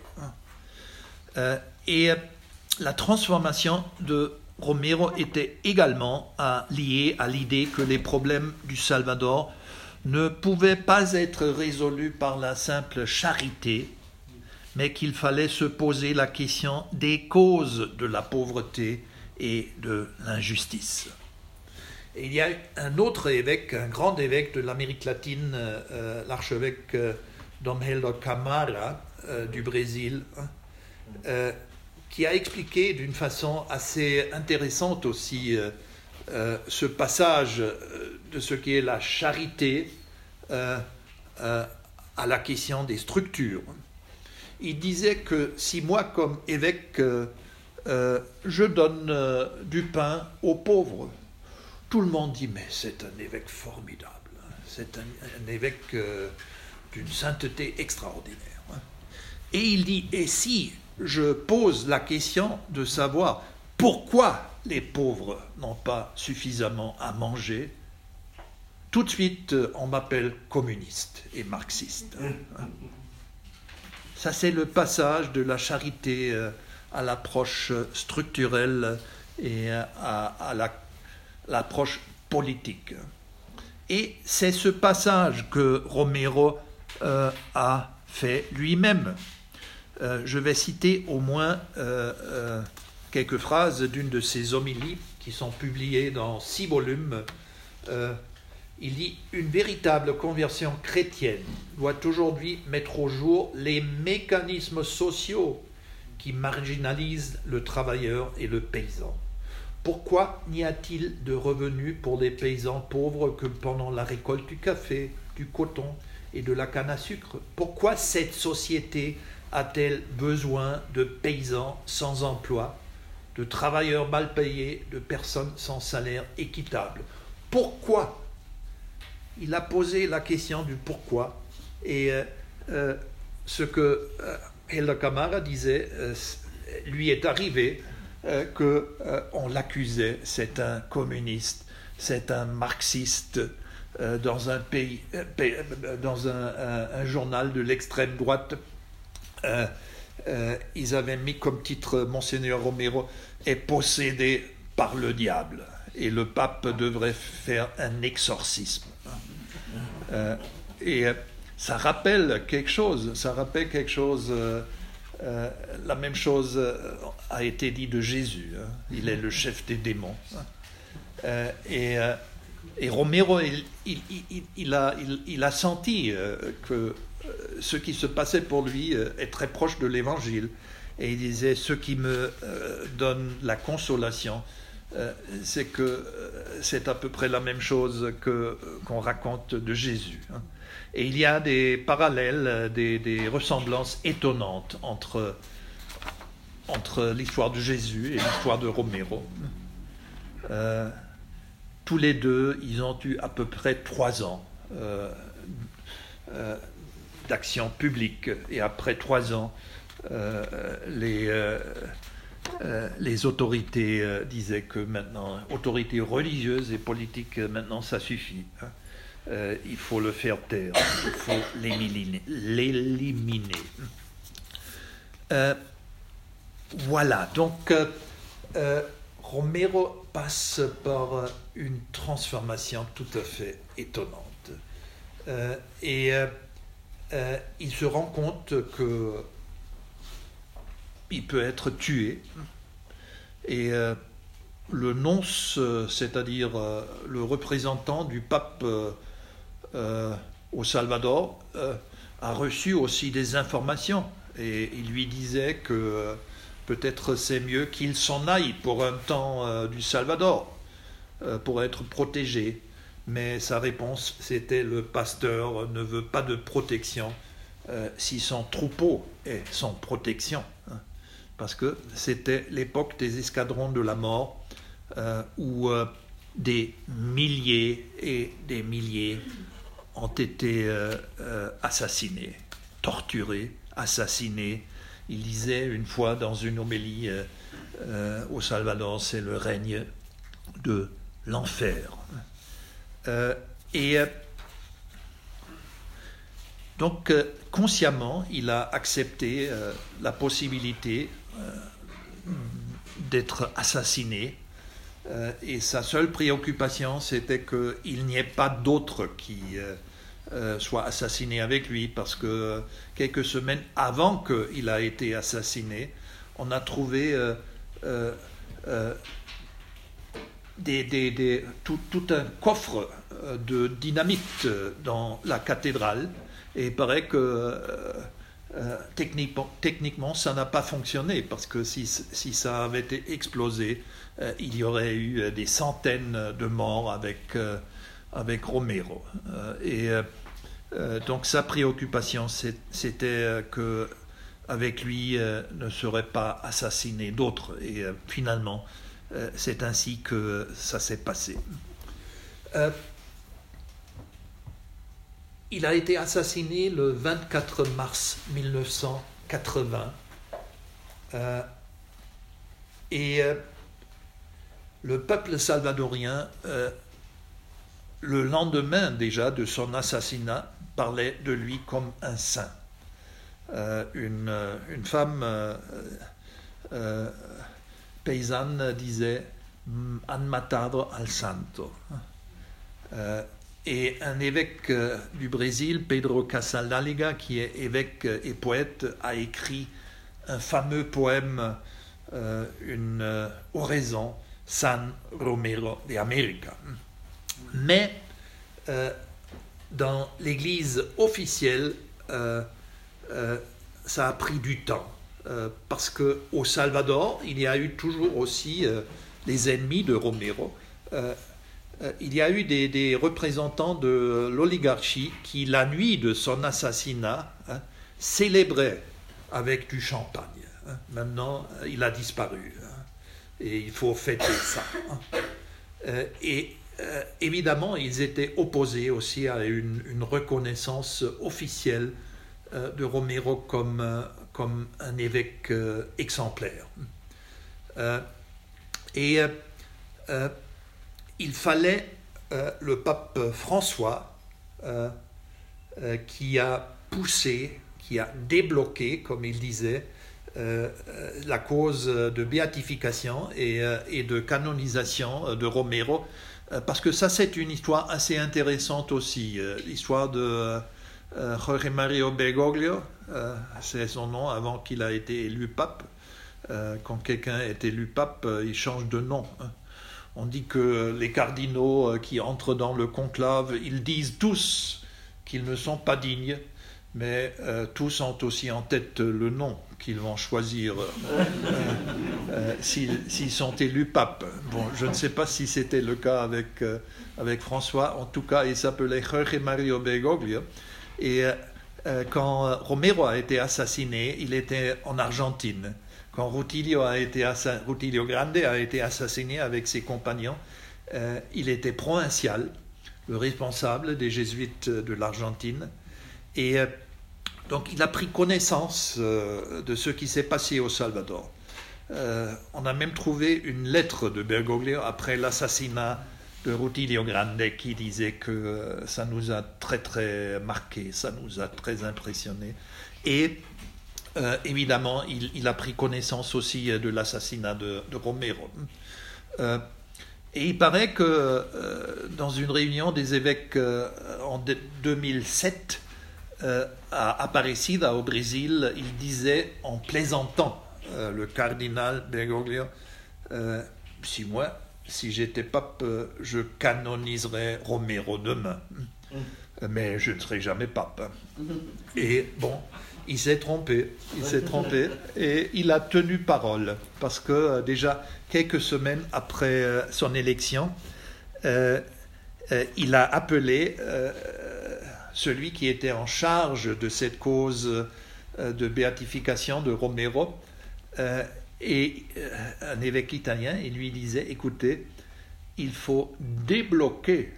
Et la transformation de Romero était également lié à l'idée que les problèmes du Salvador ne pouvaient pas être résolus par la simple charité, mais qu'il fallait se poser la question des causes de la pauvreté et de l'injustice. Et il y a un autre évêque, un grand évêque de l'Amérique latine, l'archevêque Dom Hélder Câmara du Brésil, qui a expliqué d'une façon assez intéressante aussi ce passage de ce qui est la charité à la question des structures. Il disait que si moi, comme évêque, je donne du pain aux pauvres, tout le monde dit « mais c'est un évêque formidable, c'est un évêque d'une sainteté extraordinaire ». Et il dit « et si ?» je pose la question de savoir pourquoi les pauvres n'ont pas suffisamment à manger. Tout de suite, on m'appelle communiste et marxiste. Ça, c'est le passage de la charité à l'approche structurelle et à l'approche politique. Et c'est ce passage que Romero a fait lui-même. Je vais citer au moins quelques phrases d'une de ses homélies qui sont publiées dans 6 volumes. Il dit « Une véritable conversion chrétienne doit aujourd'hui mettre au jour les mécanismes sociaux qui marginalisent le travailleur et le paysan. Pourquoi n'y a-t-il de revenus pour les paysans pauvres que pendant la récolte du café, du coton et de la canne à sucre? Pourquoi cette société a-t-elle besoin de paysans sans emploi, de travailleurs mal payés, de personnes sans salaire équitable? Pourquoi ?» Il a posé la question du pourquoi, et ce que Hélder Câmara disait lui est arrivé, qu'on l'accusait, c'est un communiste, c'est un marxiste, dans un pays, dans un journal de l'extrême droite. Ils avaient mis comme titre « Monseigneur Romero est possédé par le diable et le pape devrait faire un exorcisme ». Et ça rappelle quelque chose, la même chose a été dit de Jésus, hein. Il est le chef des démons, hein. Et Romero, il a senti que ce qui se passait pour lui est très proche de l'évangile, et il disait « ce qui me donne la consolation », c'est que c'est à peu près la même chose qu'on raconte de Jésus. Hein. Et il y a des parallèles, des ressemblances étonnantes entre l'histoire de Jésus et l'histoire de Romero. Tous les deux, ils ont eu à peu près 3 ans d'action publique. Et après 3 ans, les autorités disaient que maintenant, autorités religieuses et politiques, maintenant ça suffit, hein. Il faut le faire taire, il faut l'éliminer. Voilà, donc Romero passe par une transformation tout à fait étonnante. Il se rend compte que il peut être tué, et le nonce, c'est-à-dire le représentant du pape au Salvador, a reçu aussi des informations, et il lui disait que peut-être c'est mieux qu'il s'en aille pour un temps du Salvador pour être protégé, mais sa réponse c'était: le pasteur ne veut pas de protection si son troupeau est sans protection, hein. Parce que c'était l'époque des escadrons de la mort, où des milliers et des milliers ont été assassinés, torturés, assassinés. Il disait une fois dans une homélie au Salvador: c'est le règne de l'enfer. Donc, consciemment, il a accepté la possibilité d'être assassiné. Et sa seule préoccupation, c'était qu'il n'y ait pas d'autres qui soient assassinés avec lui. Parce que quelques semaines avant qu'il a été assassiné, on a trouvé tout un coffre de dynamite dans la cathédrale. Et il paraît que techniquement, ça n'a pas fonctionné, parce que si ça avait été explosé, il y aurait eu des centaines de morts avec Romero. Donc sa préoccupation, c'était qu'avec lui ne seraient pas assassinés d'autres. Et finalement, c'est ainsi que ça s'est passé. Il a été assassiné le 24 mars 1980, le peuple salvadorien, le lendemain déjà de son assassinat, parlait de lui comme un saint. Une femme paysanne disait « han matado al santo ». Et un évêque du Brésil, Pedro Casaldáliga, qui est évêque et poète, a écrit un fameux poème une oraison San Romero de América. Mais dans l'Église officielle, ça a pris du temps, parce qu'au Salvador, il y a eu toujours aussi les ennemis de Romero. Il y a eu des représentants de l'oligarchie qui, la nuit de son assassinat, célébraient avec du champagne. Maintenant, il a disparu, et il faut fêter ça. Et évidemment, ils étaient opposés aussi à une reconnaissance officielle de Romero comme un évêque exemplaire. Il fallait le pape François qui a poussé, qui a débloqué, comme il disait, la cause de béatification et de canonisation de Romero, parce que ça, c'est une histoire assez intéressante aussi, l'histoire de Jorge Mario Bergoglio, c'est son nom avant qu'il a été élu pape. Quand quelqu'un est élu pape, il change de nom. On dit que les cardinaux qui entrent dans le conclave, ils disent tous qu'ils ne sont pas dignes, mais tous ont aussi en tête le nom qu'ils vont choisir s'ils sont élus papes. Bon, je ne sais pas si c'était le cas avec François. En tout cas, il s'appelait Jorge Mario Bergoglio. Et quand Romero a été assassiné, il était en Argentine. Quand Rutilio Grande a été assassiné avec ses compagnons, il était provincial, le responsable des jésuites de l'Argentine. Et donc il a pris connaissance de ce qui s'est passé au Salvador. On a même trouvé une lettre de Bergoglio après l'assassinat de Rutilio Grande qui disait que ça nous a très très marqué, ça nous a très impressionné. Et évidemment, il a pris connaissance aussi de l'assassinat de Romero. Et il paraît que dans une réunion des évêques en 2007 à Aparecida au Brésil, il disait en plaisantant le cardinal Bergoglio, si j'étais pape, je canoniserais Romero demain, mais je ne serai jamais pape. Et bon. Il s'est trompé et il a tenu parole parce que déjà quelques semaines après son élection, il a appelé celui qui était en charge de cette cause de béatification de Romero un évêque italien, et lui disait « Écoutez, il faut débloquer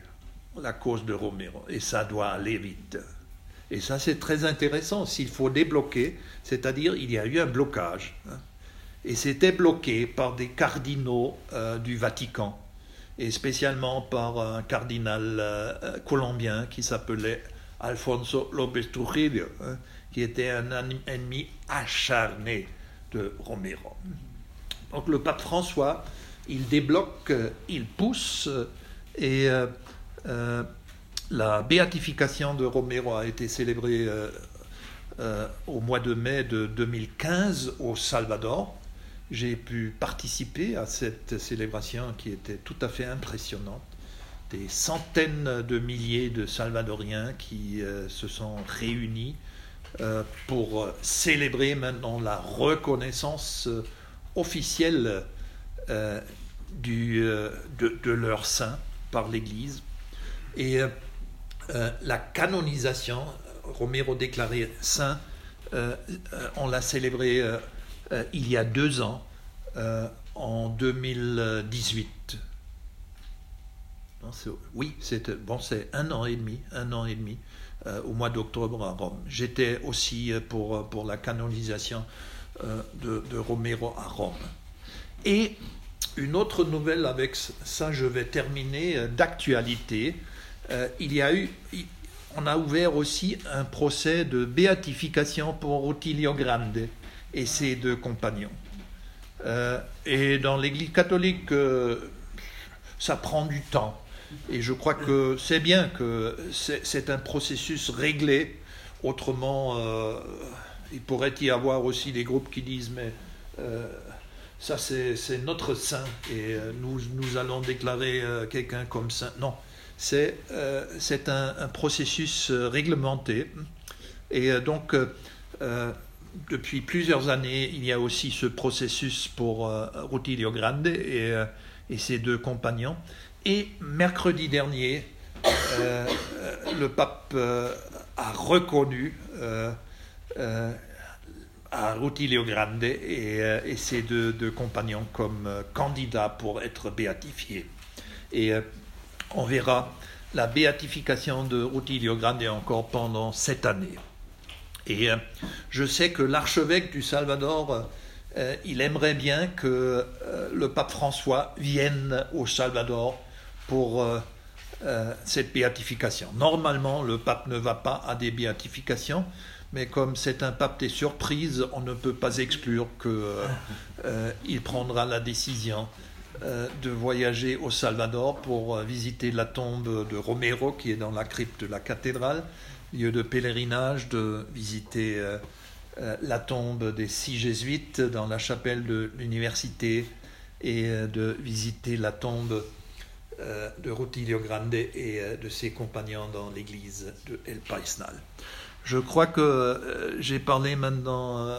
la cause de Romero et ça doit aller vite ». Et ça, c'est très intéressant. S'il faut débloquer, c'est-à-dire il y a eu un blocage. Et c'était bloqué par des cardinaux du Vatican, et spécialement par un cardinal colombien qui s'appelait Alfonso López Trujillo, qui était un ennemi acharné de Romero. Donc le pape François, il débloque, il pousse, et... la béatification de Romero a été célébrée au mois de mai de 2015 au Salvador. J'ai pu participer à cette célébration qui était tout à fait impressionnante. Des centaines de milliers de Salvadoriens qui se sont réunis pour célébrer maintenant la reconnaissance officielle de leur saint par l'Église. Et la canonisation, Romero déclaré saint, on l'a célébré il y a 2 ans, en 2018. Non, c'est 1 an et demi, au mois d'octobre à Rome. J'étais aussi pour la canonisation de Romero à Rome. Et une autre nouvelle, avec ça je vais terminer, d'actualité. On a ouvert aussi un procès de béatification pour Rutilio Grande et ses 2 compagnons. Et dans l'Église catholique, ça prend du temps. Et je crois que c'est bien que c'est un processus réglé. Autrement, il pourrait y avoir aussi des groupes qui disent « mais ça c'est notre saint et nous allons déclarer quelqu'un comme saint. Non, c'est un processus réglementé. Et donc, depuis plusieurs années, il y a aussi ce processus pour Rutilio Grande et ses deux compagnons. Et mercredi dernier, le pape a reconnu à Rutilio Grande et ses deux compagnons comme candidats pour être béatifiés. Et on verra la béatification de Rutilio Grande encore pendant 7 années. Et je sais que l'archevêque du Salvador, il aimerait bien que le pape François vienne au Salvador pour cette béatification. Normalement, le pape ne va pas à des béatifications, mais comme c'est un pape des surprises, on ne peut pas exclure qu'il prendra la décision de voyager au Salvador pour visiter la tombe de Romero, qui est dans la crypte de la cathédrale, lieu de pèlerinage, de visiter la tombe des 6 jésuites dans la chapelle de l'université et de visiter la tombe de Rutilio Grande et de ses compagnons dans l'église de El Paisnal. Je crois que j'ai parlé maintenant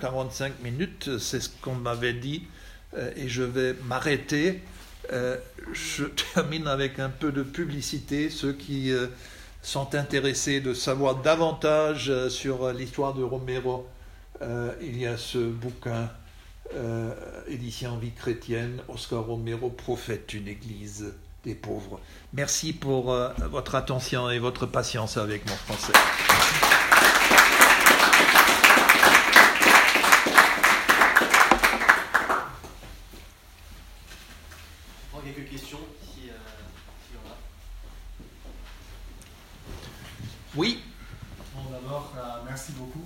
45 minutes, c'est ce qu'on m'avait dit, et je vais m'arrêter. Je termine avec un peu de publicité. Ceux qui sont intéressés de savoir davantage sur l'histoire de Romero, il y a ce bouquin, édition Vie chrétienne, Oscar Romero, prophète, une église des pauvres. Merci pour votre attention et votre patience avec mon français. On prend quelques questions. Oui. Bon, d'abord, merci beaucoup.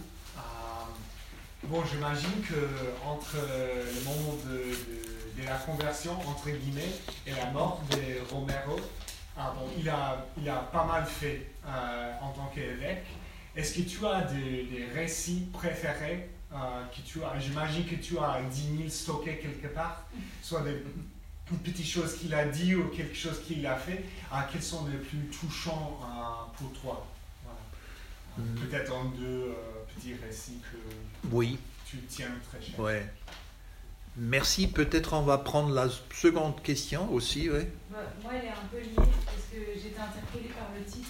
Bon, j'imagine qu'entre le moment de la conversion, entre guillemets, et la mort de Romero, bon, il a pas mal fait en tant qu'évêque. Est-ce que tu as des récits préférés que tu as? J'imagine que tu as 10 000 stockés quelque part, soit des petites choses qu'il a dit ou quelque chose qu'il a fait. Quels sont les plus touchants pour toi? Peut-être en 2 petits récits que oui, tu tiens très cher. Ouais. Merci. Peut-être on va prendre la seconde question aussi. Ouais. Bah, moi, elle est un peu liée parce que j'ai été interpellée par le titre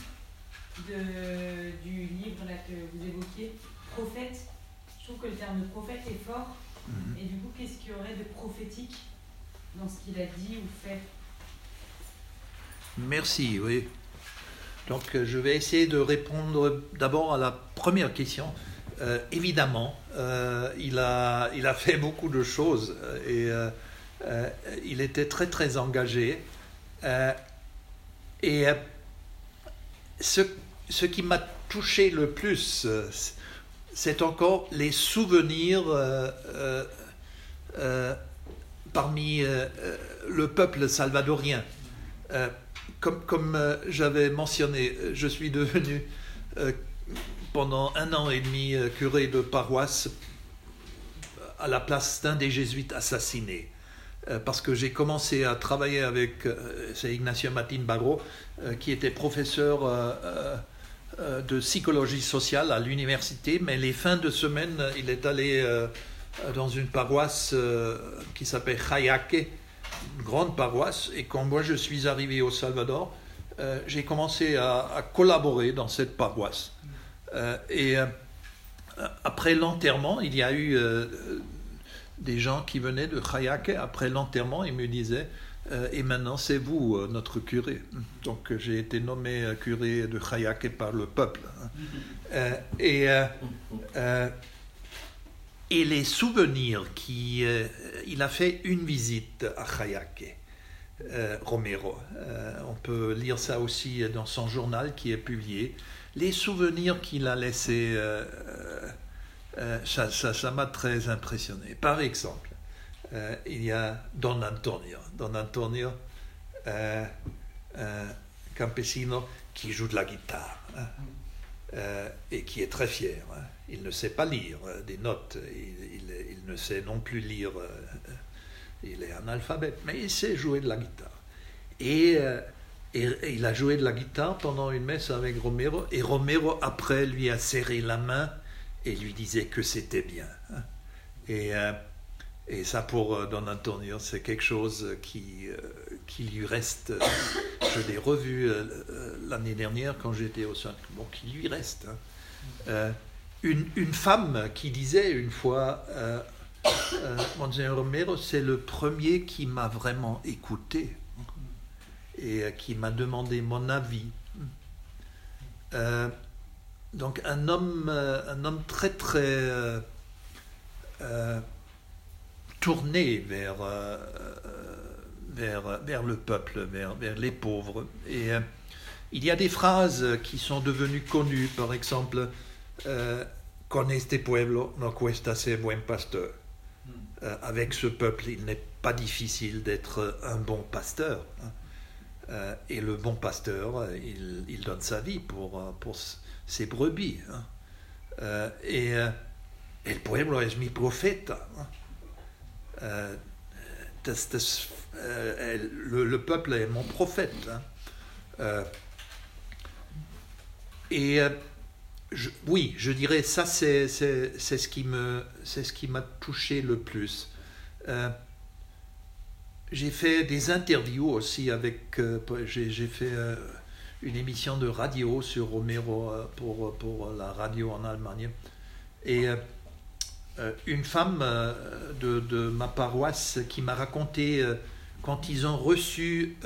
du livre là, que vous évoquiez, Prophète. Je trouve que le terme de prophète est fort. Mm-hmm. Et du coup, qu'est-ce qu'il y aurait de prophétique dans ce qu'il a dit ou fait? Merci, oui. Donc, je vais essayer de répondre d'abord à la première question. Évidemment, il a fait beaucoup de choses et il était très, très engagé. Et ce qui m'a touché le plus, c'est encore les souvenirs parmi le peuple salvadorien. Comme j'avais mentionné, je suis devenu pendant 1 an et demi curé de paroisse à la place d'un des jésuites assassinés. Parce que j'ai commencé à travailler avec Ignacio Martin Barro, qui était professeur de psychologie sociale à l'université, mais les fins de semaine, il est allé dans une paroisse qui s'appelle Hayake, une grande paroisse, et quand moi je suis arrivé au Salvador, j'ai commencé à collaborer dans cette paroisse. Et après l'enterrement, il y a eu des gens qui venaient de Chayaque. Après l'enterrement, ils me disaient et maintenant c'est vous notre curé. Donc j'ai été nommé curé de Chayaque par le peuple. Et les souvenirs il a fait une visite à Hayake, Romero. On peut lire ça aussi dans son journal qui est publié. Les souvenirs qu'il a laissés, ça m'a très impressionné. Par exemple, il y a Don Antonio. Don Antonio Campesino qui joue de la guitare. Hein. Et qui est très fier. Il ne sait pas lire des notes, il ne sait non plus lire il est analphabète, mais il sait jouer de la guitare. Et il a joué de la guitare pendant une messe avec Romero, et Romero, après, lui a serré la main et lui disait que c'était bien. Et ça, pour Don Antonio, c'est quelque chose qui lui reste. Je l'ai revu l'année dernière quand j'étais au centre, bon, qui lui reste. Une femme qui disait une fois, Monseigneur Romero, c'est le premier qui m'a vraiment écouté et qui m'a demandé mon avis. Donc un homme très très tourné vers le peuple, vers les pauvres. Et il y a des phrases qui sont devenues connues, par exemple Con este pueblo no cuesta ser buen pastor. Avec ce peuple, il n'est pas difficile d'être un bon pasteur. Et le bon pasteur, il donne sa vie pour ses brebis. El pueblo es mi profeta. Le peuple est mon prophète. Oui, je dirais ça, c'est ce qui m'a touché le plus. J'ai fait des interviews aussi avec... j'ai fait une émission de radio sur Romero pour la radio en Allemagne. Et une femme de ma paroisse qui m'a raconté quand ils ont reçu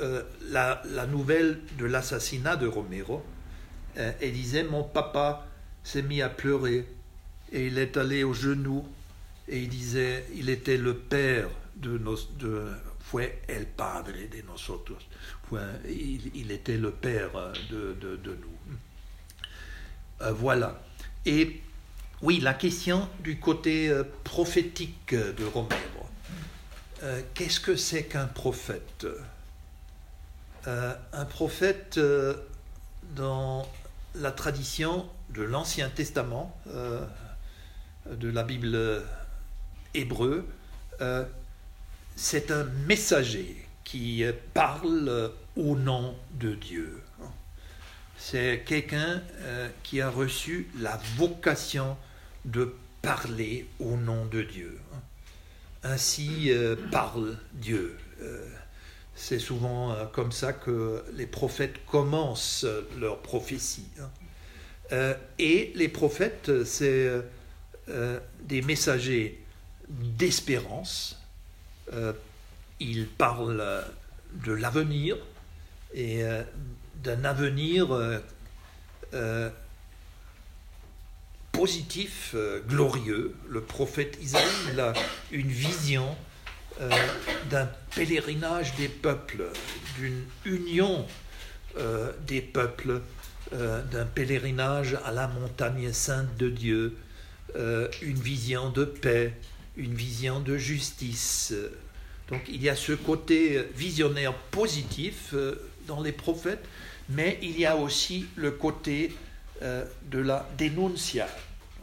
la nouvelle de l'assassinat de Romero, elle disait « Mon papa s'est mis à pleurer et il est allé aux genoux et il disait il était le père de nos... » Fue el padre de nosotros. Il était le père de nous. Voilà. Et oui, la question du côté prophétique de Romero. Qu'est-ce que c'est qu'un prophète ? Un prophète, dans la tradition de l'Ancien Testament, de la Bible hébreu, c'est un messager qui parle au nom de Dieu. C'est quelqu'un qui a reçu la vocation de parler au nom de Dieu. Ainsi parle Dieu. C'est souvent comme ça que les prophètes commencent leur prophétie. Et les prophètes, c'est des messagers d'espérance. Il parle de l'avenir et d'un avenir positif, glorieux. Le prophète Isaïe, il a une vision d'un pèlerinage des peuples, d'une union des peuples, d'un pèlerinage à la montagne sainte de Dieu, une vision de paix, une vision de justice. Donc il y a ce côté visionnaire positif dans les prophètes, mais il y a aussi le côté de la dénoncia.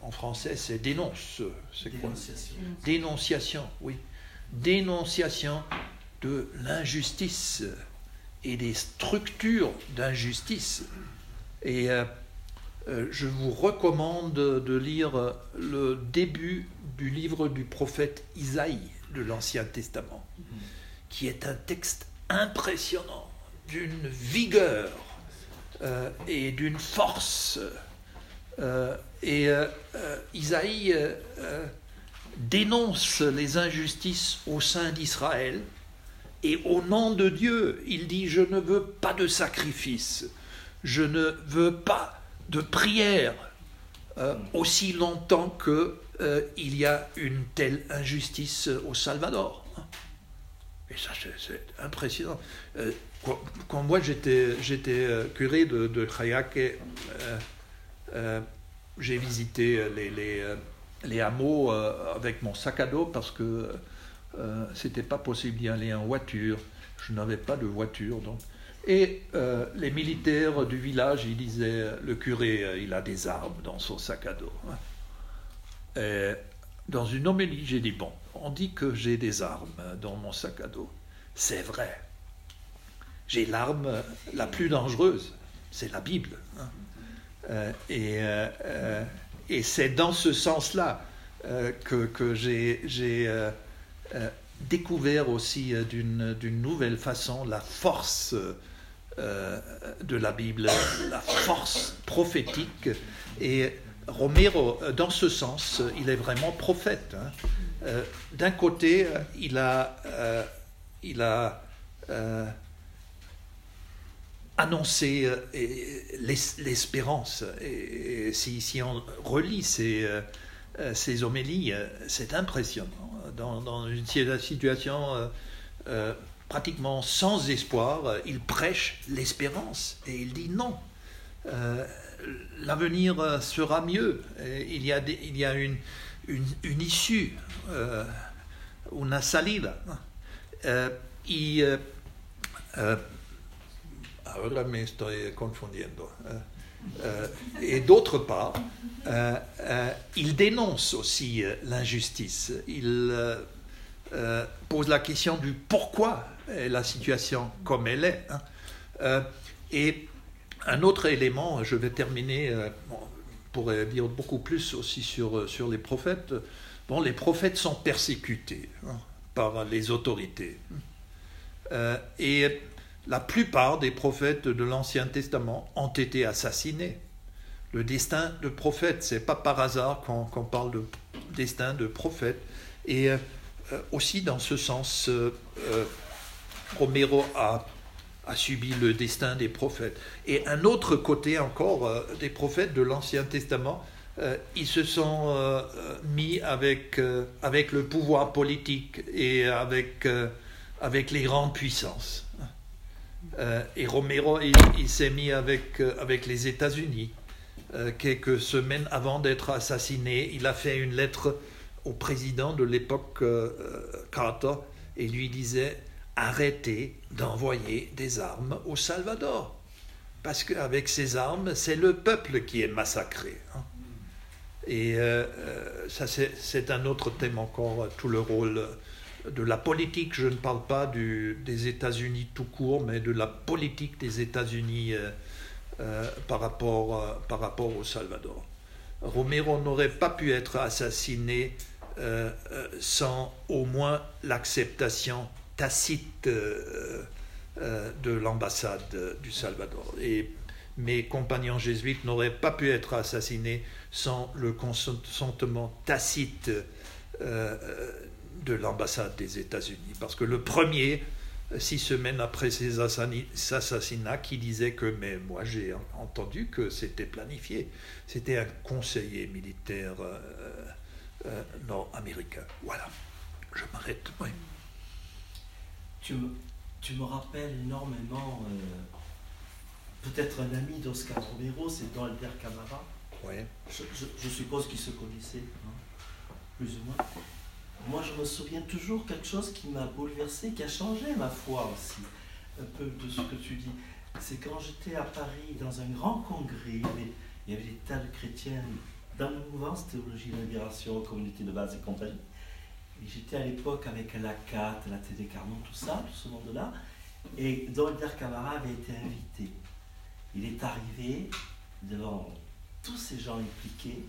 En français, c'est dénonce. C'est quoi ? Dénonciation. Dénonciation, oui. Dénonciation de l'injustice et des structures d'injustice. Et je vous recommande de lire le début du livre du prophète Isaïe de l'Ancien Testament, qui est un texte impressionnant, d'une vigueur et d'une force. Isaïe dénonce les injustices au sein d'Israël et au nom de Dieu, il dit « Je ne veux pas de sacrifice, je ne veux pas de prière aussi longtemps que il y a une telle injustice au Salvador. » Et ça, c'est impressionnant. Quand moi, j'étais curé de Chayaque, j'ai visité les hameaux avec mon sac à dos parce que c'était pas possible d'y aller en voiture. Je n'avais pas de voiture, donc. Et les militaires du village, ils disaient, le curé, il a des arbres dans son sac à dos. Et dans une homélie, j'ai dit, bon, on dit que j'ai des armes dans mon sac à dos. C'est vrai. J'ai l'arme la plus dangereuse, c'est la Bible. Et c'est dans ce sens-là que j'ai découvert aussi d'une nouvelle façon la force de la Bible, la force prophétique. Et Romero, dans ce sens, il est vraiment prophète. D'un côté, il a annoncé l'espérance. Et si on relit ces homélies, c'est impressionnant. Dans une situation pratiquement sans espoir, il prêche l'espérance et il dit non. L'avenir sera mieux. Il y a une issue, una salida. Ahora me estoy confundiendo. Et d'autre part, il dénonce aussi l'injustice. Il pose la question du pourquoi est la situation comme elle est. Et un autre élément, je vais terminer, on pourrait dire beaucoup plus aussi sur les prophètes. Bon, les prophètes sont persécutés par les autorités. Et la plupart des prophètes de l'Ancien Testament ont été assassinés. Le destin de prophète, c'est pas par hasard qu'on parle de destin de prophète. Et aussi dans ce sens, Romero a subi le destin des prophètes. Et un autre côté encore, des prophètes de l'Ancien Testament, ils se sont mis avec le pouvoir politique et avec les grandes puissances. Et Romero, il s'est mis avec les États-Unis. Quelques semaines avant d'être assassiné, il a fait une lettre au président de l'époque, Carter, et lui disait « Arrêtez d'envoyer des armes au Salvador, parce qu'avec ces armes, c'est le peuple qui est massacré. » Et ça, c'est un autre thème encore, tout le rôle de la politique. Je ne parle pas des États-Unis tout court, mais de la politique des États-Unis par rapport au Salvador. Romero n'aurait pas pu être assassiné sans au moins l'acceptation tacite de l'ambassade du Salvador. Et mes compagnons jésuites n'auraient pas pu être assassinés sans le consentement tacite de l'ambassade des États-Unis, parce que le premier, 6 semaines après ces assassinats, qui disait que mais moi j'ai entendu que c'était planifié, c'était un conseiller militaire nord-américain. Voilà, je m'arrête. Oui. Tu me rappelles énormément, peut-être un ami d'Oscar Romero, c'est Dom Hélder Câmara. Oui. Je suppose qu'ils se connaissaient, plus ou moins. Moi, je me souviens toujours quelque chose qui m'a bouleversé, qui a changé ma foi aussi, un peu de ce que tu dis. C'est quand j'étais à Paris, dans un grand congrès, il y avait des tas de chrétiens dans le mouvement Théologie de la Libération, Communauté de Base et compagnie. Et j'étais à l'époque avec la CAT, la TD Carnot, tout ce monde-là. Et Dom Hélder Câmara avait été invité. Il est arrivé devant tous ces gens impliqués.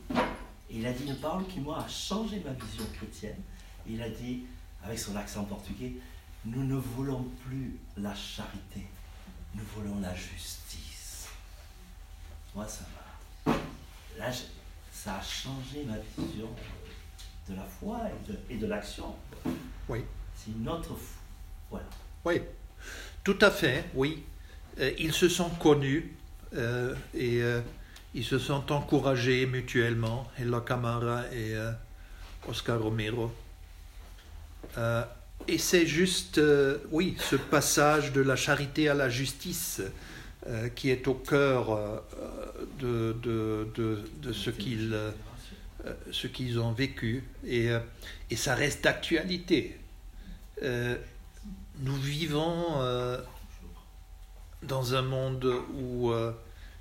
Et il a dit une parole qui, moi, a changé ma vision chrétienne. Il a dit, avec son accent portugais, « Nous ne voulons plus la charité, nous voulons la justice. » Moi, ça m'a... Là, ça a changé ma vision de la foi et de l'action. Oui. C'est une autre... Voilà. Oui, tout à fait, oui. Ils se sont connus et... ils se sont encouragés mutuellement, Hélder Câmara et Oscar Romero. Et c'est juste, oui, ce passage de la charité à la justice qui est au cœur de ce qu'ils ont vécu. Et ça reste d'actualité. Nous vivons dans un monde où...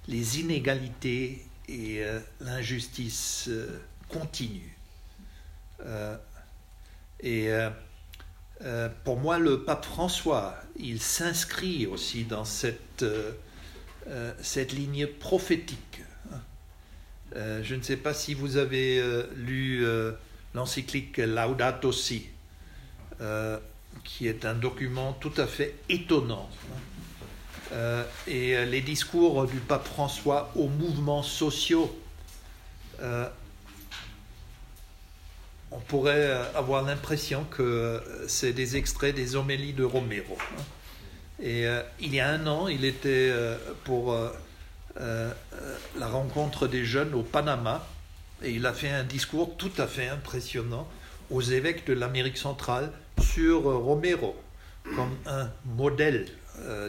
les inégalités et l'injustice continuent. Et pour moi, le pape François, il s'inscrit aussi dans cette ligne prophétique. Je ne sais pas si vous avez lu l'encyclique Laudato Si, qui est un document tout à fait étonnant. Et les discours du pape François aux mouvements sociaux, on pourrait avoir l'impression que c'est des extraits des homélies de Romero. Et il y a un an, il était pour la rencontre des jeunes au Panama, et il a fait un discours tout à fait impressionnant aux évêques de l'Amérique centrale sur Romero, comme un modèle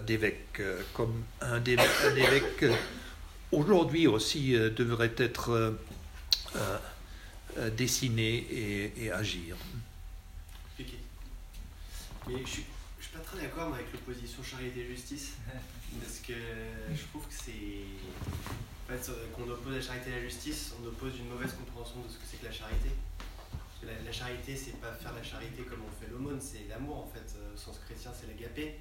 d'évêque, comme un évêque aujourd'hui aussi devrait être dessiner et agir. Ok. Mais je suis pas très d'accord avec l'opposition charité-justice, parce que je trouve que en fait, qu'on oppose la charité à la justice, on oppose une mauvaise compréhension de ce que c'est que la charité. Parce que la charité, c'est pas faire la charité comme on fait l'aumône, c'est l'amour en fait. Au sens chrétien, c'est l'agapé.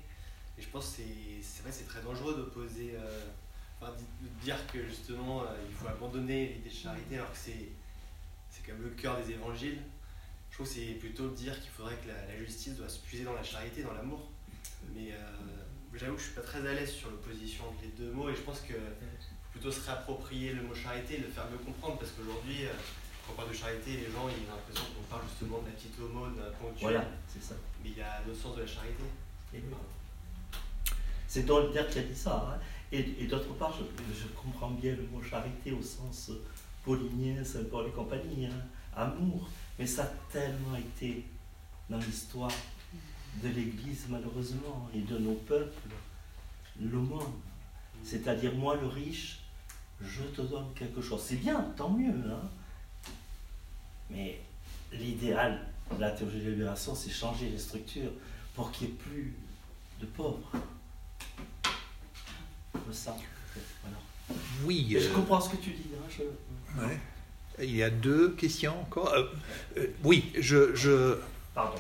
Et je pense que c'est très dangereux d'opposer, dire que justement il faut abandonner l'idée de charité alors que c'est quand même le cœur des évangiles. Je trouve que c'est plutôt de dire qu'il faudrait que la justice doit se puiser dans la charité, dans l'amour. Mais j'avoue que je suis pas très à l'aise sur l'opposition entre les deux mots, et je pense que faut plutôt se réapproprier le mot charité et le faire mieux comprendre, parce qu'aujourd'hui, quand on parle de charité, les gens ils ont l'impression qu'on parle justement de la petite aumône ponctuelle. Voilà, c'est ça. Mais il y a le sens de la charité. C'est Voltaire qui a dit ça. Hein. Et d'autre part, je comprends bien le mot charité au sens paulinien, Saint-Paul et compagnie, hein, amour. Mais ça a tellement été dans l'histoire de l'Église, malheureusement, et de nos peuples, l'aumône. C'est-à-dire, moi, le riche, je te donne quelque chose. C'est bien, tant mieux. Hein. Mais l'idéal de la théologie de la libération, c'est changer les structures pour qu'il n'y ait plus de pauvres. Ça. Voilà. Oui. Je comprends ce que tu dis. Hein, ouais. Il y a deux questions encore. Oui, je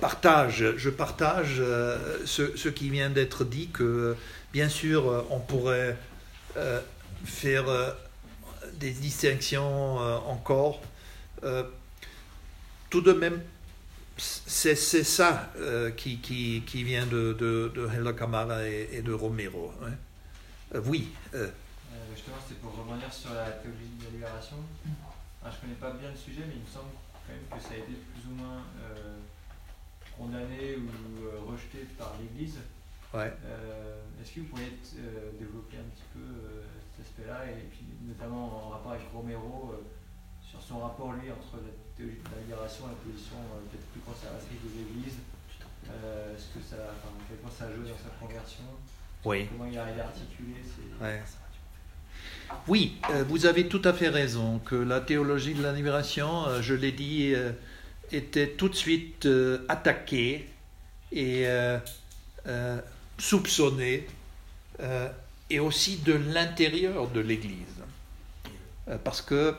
partage ce qui vient d'être dit, que bien sûr on pourrait faire des distinctions encore. Tout de même, c'est ça qui vient de Hélder Câmara et de Romero. Hein. Oui. Justement, c'était pour rebondir sur la théologie de la libération. Alors, je connais pas bien le sujet, mais il me semble quand même que ça a été plus ou moins condamné ou rejeté par l'Église. Ouais. Est-ce que vous pourriez développer un petit peu cet aspect-là, et puis notamment en rapport avec Romero, sur son rapport, lui, entre la théologie de la libération et la position peut-être plus conservatrice de l'Église, quel point ça joue dans sa conversion. Oui. Comment il arrive à articuler ces... ouais. Oui, vous avez tout à fait raison que la théologie de la libération, je l'ai dit, était tout de suite attaquée et soupçonnée, et aussi de l'intérieur de l'Église. Parce que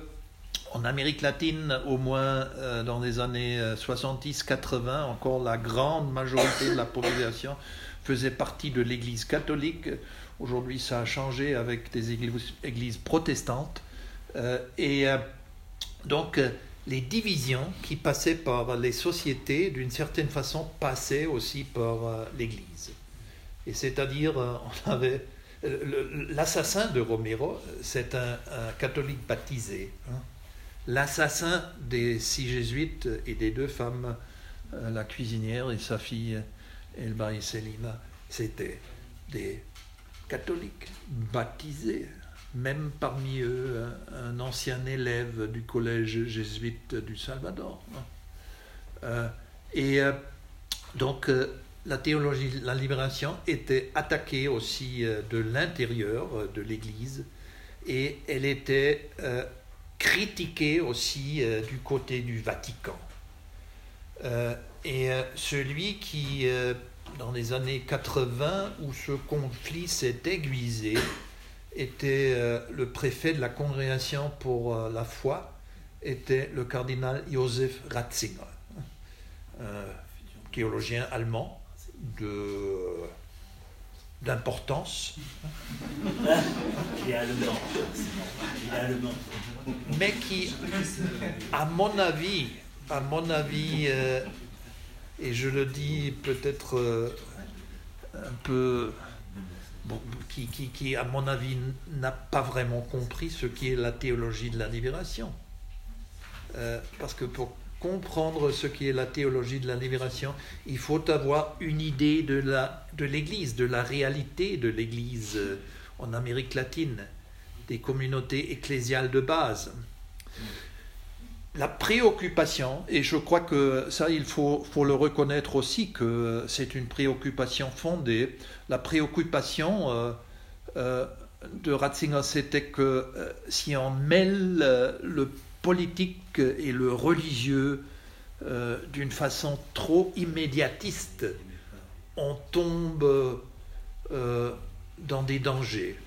en Amérique latine, au moins dans les années 70-80, encore la grande majorité de la population faisait partie de l'Église catholique. Aujourd'hui, ça a changé avec des églises protestantes. Donc, les divisions qui passaient par les sociétés, d'une certaine façon, passaient aussi par l'Église. Et c'est-à-dire, on avait... l'assassin de Romero, c'est un catholique baptisé. Hein. L'assassin des 6 jésuites et des 2 femmes, la cuisinière et sa fille... Elba et Célina, c'était des catholiques baptisés, même parmi eux un ancien élève du collège jésuite du Salvador. Donc la théologie de la libération était attaquée aussi de l'intérieur de l'Église, et elle était critiquée aussi du côté du Vatican. Et celui qui, dans les années 80, où ce conflit s'est aiguisé, était le préfet de la Congrégation pour la foi, était le cardinal Joseph Ratzinger, théologien allemand d'importance. Il est allemand. Mais qui, à mon avis, et je le dis peut-être un peu... Bon, qui, à mon avis, n'a pas vraiment compris ce qu'est la théologie de la libération. Parce que pour comprendre ce qu'est la théologie de la libération, il faut avoir une idée de l'Église, de la réalité de l'Église en Amérique latine, des communautés ecclésiales de base. La préoccupation, et je crois que ça il faut le reconnaître aussi, que c'est une préoccupation fondée, la préoccupation de Ratzinger, c'était que si on mêle le politique et le religieux d'une façon trop immédiatiste, on tombe dans des dangers.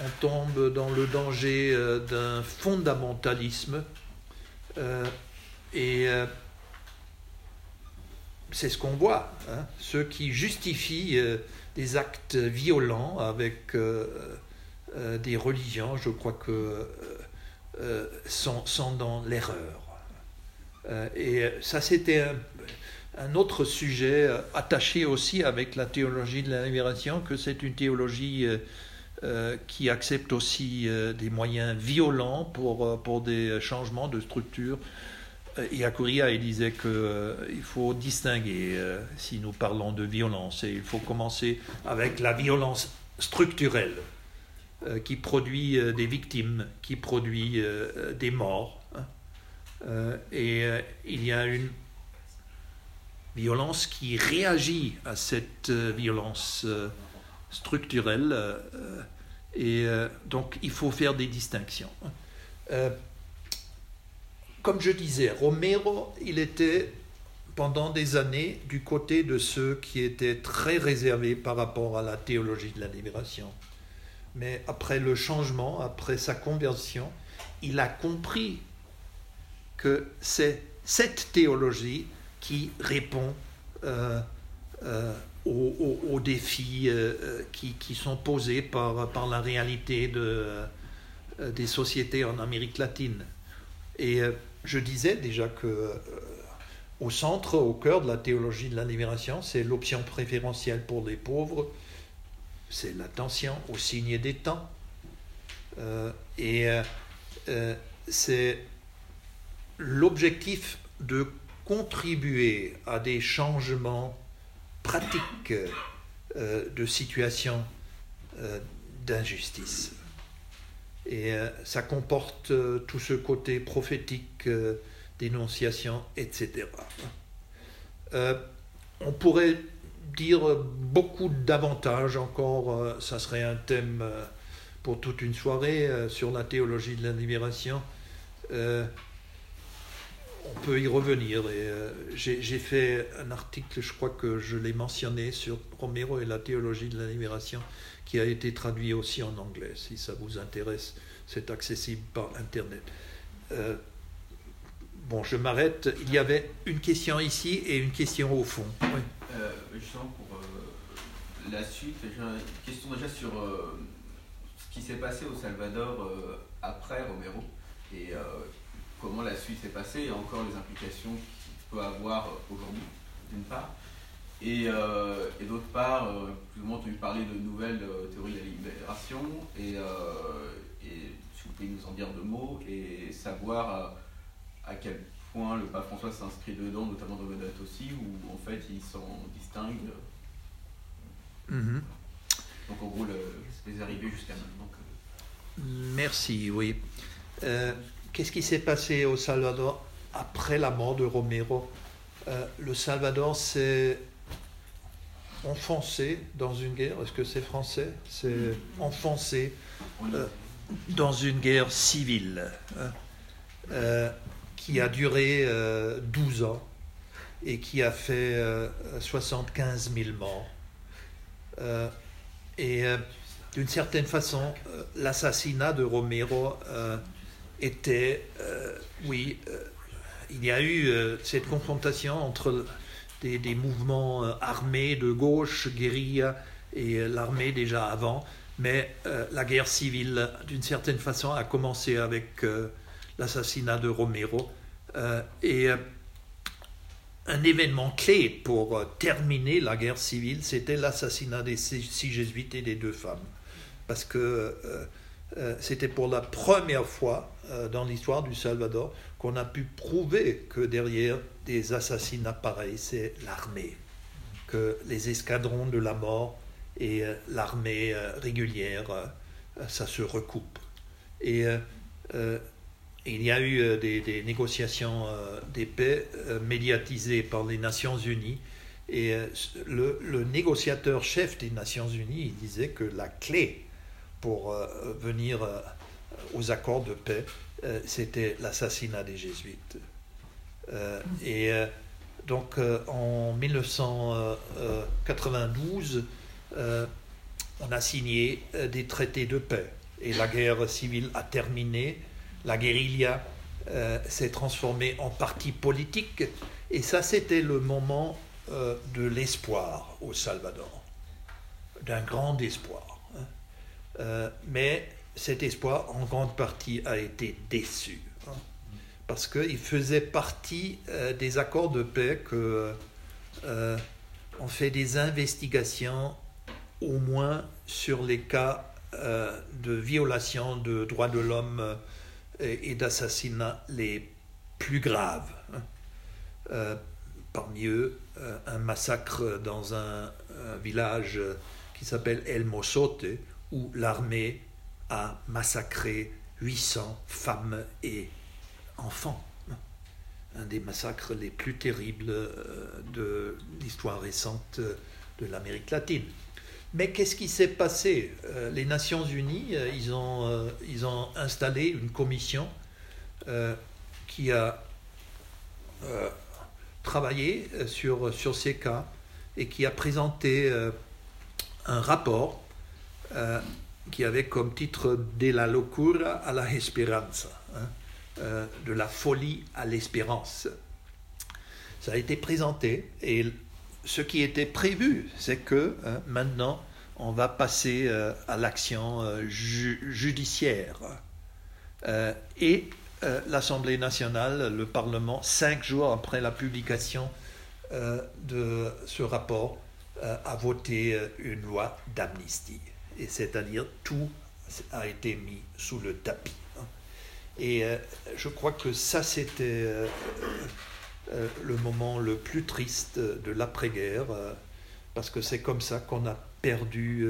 On tombe dans le danger d'un fondamentalisme. Et c'est ce qu'on voit, hein, ceux qui justifient des actes violents avec des religions, je crois que sont dans l'erreur. Et ça, c'était un autre sujet attaché aussi avec la théologie de la libération, que c'est une théologie qui accepte aussi des moyens violents pour des changements de structure. Ellacuría, il disait qu'il faut distinguer si nous parlons de violence, et il faut commencer avec la violence structurelle qui produit des victimes, qui produit des morts. Hein. Il y a une violence qui réagit à cette violence structurelle, donc il faut faire des distinctions. Comme je disais, Romero, il était pendant des années du côté de ceux qui étaient très réservés par rapport à la théologie de la libération. Mais après le changement, après sa conversion, il a compris que c'est cette théologie qui répond aux défis qui sont posés par la réalité des sociétés en Amérique latine. Et je disais déjà que au centre, au cœur de la théologie de la libération, c'est l'option préférentielle pour les pauvres, c'est l'attention au signe des temps, c'est l'objectif de contribuer à des changements pratique de situation d'injustice. Et ça comporte tout ce côté prophétique, dénonciation, etc. On pourrait dire beaucoup d'avantages encore, ça serait un thème pour toute une soirée sur la théologie de la libération. On peut y revenir. J'ai fait un article, je crois que je l'ai mentionné, sur Romero et la théologie de la libération, qui a été traduit aussi en anglais. Si ça vous intéresse, c'est accessible par Internet. Je m'arrête. Il y avait une question ici et une question au fond. Oui. Justement, pour la suite, j'ai une question déjà sur ce qui s'est passé au Salvador après Romero. Et... comment la suite s'est passée et encore les implications qu'il peut avoir aujourd'hui, d'une part, et d'autre part, plus ou moins entendu parler de nouvelles théories de la libération, et si vous pouvez nous en dire deux mots, et savoir à quel point le pape François s'inscrit dedans, notamment dans Laudato Si, où en fait il s'en distingue. Mm-hmm. Donc en gros, les arrivées jusqu'à maintenant. Merci, oui. Qu'est-ce qui s'est passé au Salvador après la mort de Romero? Le Salvador s'est enfoncé dans une guerre. Est-ce que c'est français? C'est enfoncé dans une guerre civile qui a duré 12 ans et qui a fait 75 000 morts. D'une certaine façon, l'assassinat de Romero... il y a eu cette confrontation entre des mouvements armés de gauche, guérilla et l'armée déjà avant. Mais la guerre civile, d'une certaine façon, a commencé avec l'assassinat de Romero. Et un événement clé pour terminer la guerre civile, c'était l'assassinat des 6 jésuites et des 2 femmes. Parce que c'était pour la première fois dans l'histoire du Salvador qu'on a pu prouver que derrière des assassinats pareils, c'est l'armée, que les escadrons de la mort et l'armée régulière, ça se recoupe. Et il y a eu des négociations de paix médiatisées par les Nations Unies, et le négociateur chef des Nations Unies, il disait que la clé pour venir aux accords de paix, c'était l'assassinat des jésuites. Donc en 1992, on a signé des traités de paix et la guerre civile a terminé. La guérilla s'est transformée en parti politique et ça, c'était le moment de l'espoir au Salvador, d'un grand espoir. Mais cet espoir, en grande partie, a été déçu parce qu'il faisait partie des accords de paix que on fait des investigations au moins sur les cas de violation de droits de l'homme et d'assassinats les plus graves. Parmi eux, un massacre dans un village qui s'appelle El Mozote, où l'armée a massacré 800 femmes et enfants. Un des massacres les plus terribles de l'histoire récente de l'Amérique latine. Mais qu'est-ce qui s'est passé? Les Nations Unies, ils ont installé une commission qui a travaillé sur ces cas et qui a présenté un rapport qui avait comme titre « De la locura a la esperanza », de la folie à l'espérance. Ça a été présenté et ce qui était prévu, c'est que maintenant, on va passer à l'action judiciaire. Et l'Assemblée nationale, le Parlement, 5 jours après la publication de ce rapport, a voté une loi d'amnistie. Et c'est-à-dire, tout a été mis sous le tapis. Et je crois que ça, c'était le moment le plus triste de l'après-guerre, parce que c'est comme ça qu'on a perdu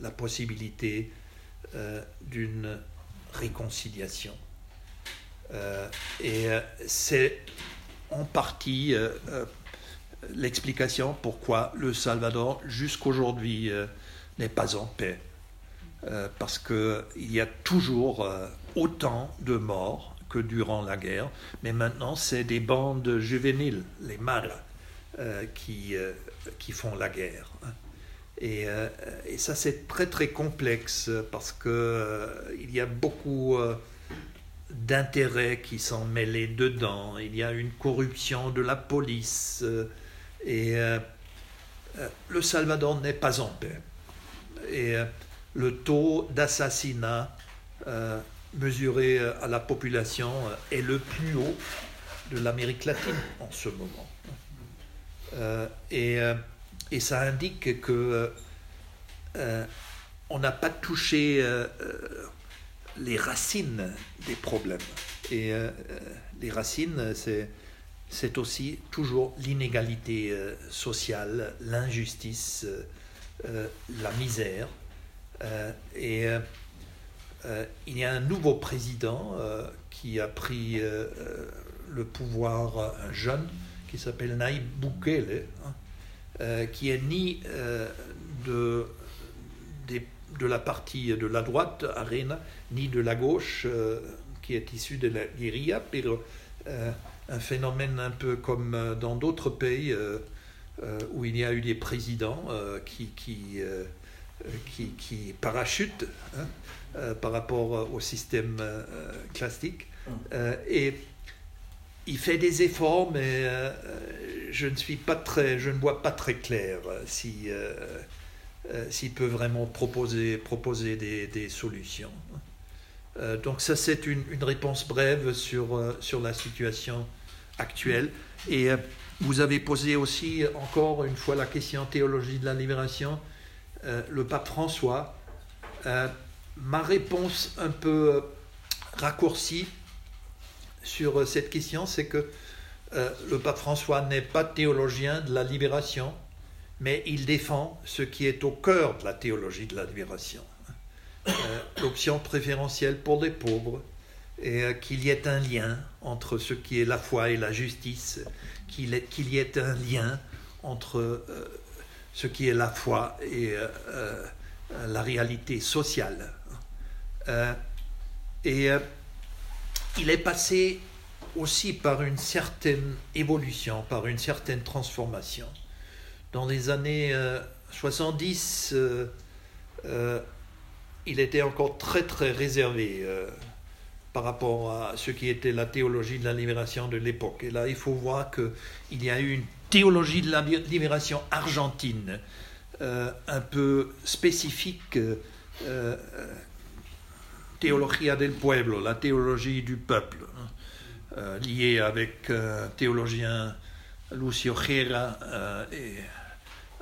la possibilité d'une réconciliation. Et c'est en partie l'explication pourquoi le Salvador, jusqu'aujourd'hui, n'est pas en paix. Parce qu'il y a toujours autant de morts que durant la guerre, mais maintenant c'est des bandes juvéniles, les maras, qui font la guerre. Et ça, c'est très très complexe parce que il y a beaucoup d'intérêts qui sont mêlés dedans. Il y a une corruption de la police et le Salvador n'est pas en paix. Et le taux d'assassinat mesuré à la population est le plus haut de l'Amérique latine en ce moment. Et ça indique que on n'a pas touché les racines des problèmes. Et les racines, c'est aussi toujours l'inégalité sociale, l'injustice, la misère. Il y a un nouveau président qui a pris le pouvoir, un jeune, qui s'appelle Nayib Bukele, qui est ni de la partie de la droite, Arena, ni de la gauche, qui est issue de la guérilla, mais un phénomène un peu comme dans d'autres pays où il y a eu des présidents qui parachute par rapport au système classique. Et il fait des efforts, mais je ne vois pas très clair si s'il peut vraiment proposer des solutions. Donc ça, c'est une réponse brève sur la situation actuelle. Et vous avez posé aussi, encore une fois, la question théologie de la libération, le pape François. Ma réponse un peu raccourcie sur cette question, c'est que le pape François n'est pas théologien de la libération, mais il défend ce qui est au cœur de la théologie de la libération. L'option préférentielle pour les pauvres, et qu'il y ait un lien entre ce qui est la foi et la justice, qu'il y ait un lien entre ce qui est la foi et la réalité sociale. Il est passé aussi par une certaine évolution, par une certaine transformation. Dans les années 70, il était encore très très réservé par rapport à ce qui était la théologie de la libération de l'époque. Et là, il faut voir qu'il y a eu une théologie de la libération argentine, un peu spécifique, Teología del Pueblo, la théologie du peuple, liée avec un théologien Lucio Gera et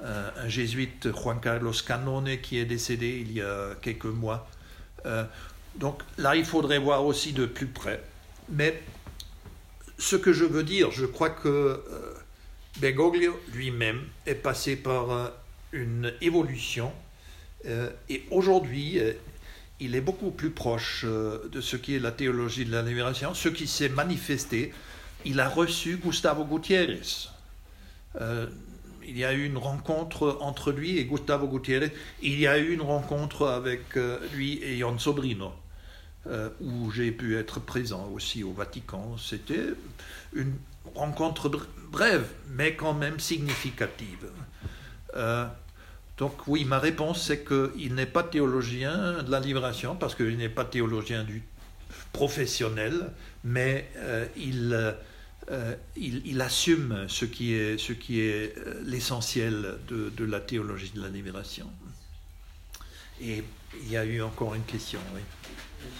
un jésuite, Juan Carlos Canone, qui est décédé il y a quelques mois. Donc là, il faudrait voir aussi de plus près. Mais ce que je veux dire, je crois que Bergoglio lui-même est passé par une évolution. Et aujourd'hui, il est beaucoup plus proche de ce qui est la théologie de la libération, ce qui s'est manifesté. Il a reçu Gustavo Gutiérrez. Il y a eu une rencontre entre lui et Gustavo Gutiérrez. Il y a eu une rencontre avec lui et Jon Sobrino, où j'ai pu être présent aussi au Vatican. C'était une rencontre brève, mais quand même significative. Donc oui, ma réponse, c'est qu'il n'est pas théologien de la libération, parce qu'il n'est pas théologien du professionnel, mais il assume ce qui est l'essentiel de la théologie de la libération. Et il y a eu encore une question, oui.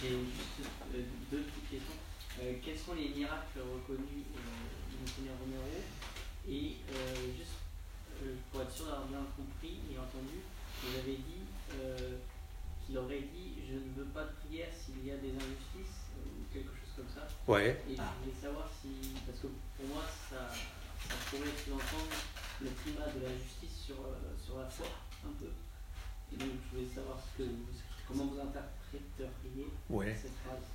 J'ai juste deux petites questions. Quels sont les miracles reconnus d'Ignacio Romero? Et juste pour être sûr d'avoir bien compris et entendu, vous avez dit qu'il aurait dit « je ne veux pas de prière s'il y a des injustices » ou quelque chose comme ça. Ouais. Et je voulais savoir si... Parce que pour moi, ça pourrait sous-entendre le climat de la justice sur la foi, un peu. Et donc, je voulais savoir comment vous interpréteriez cette phrase.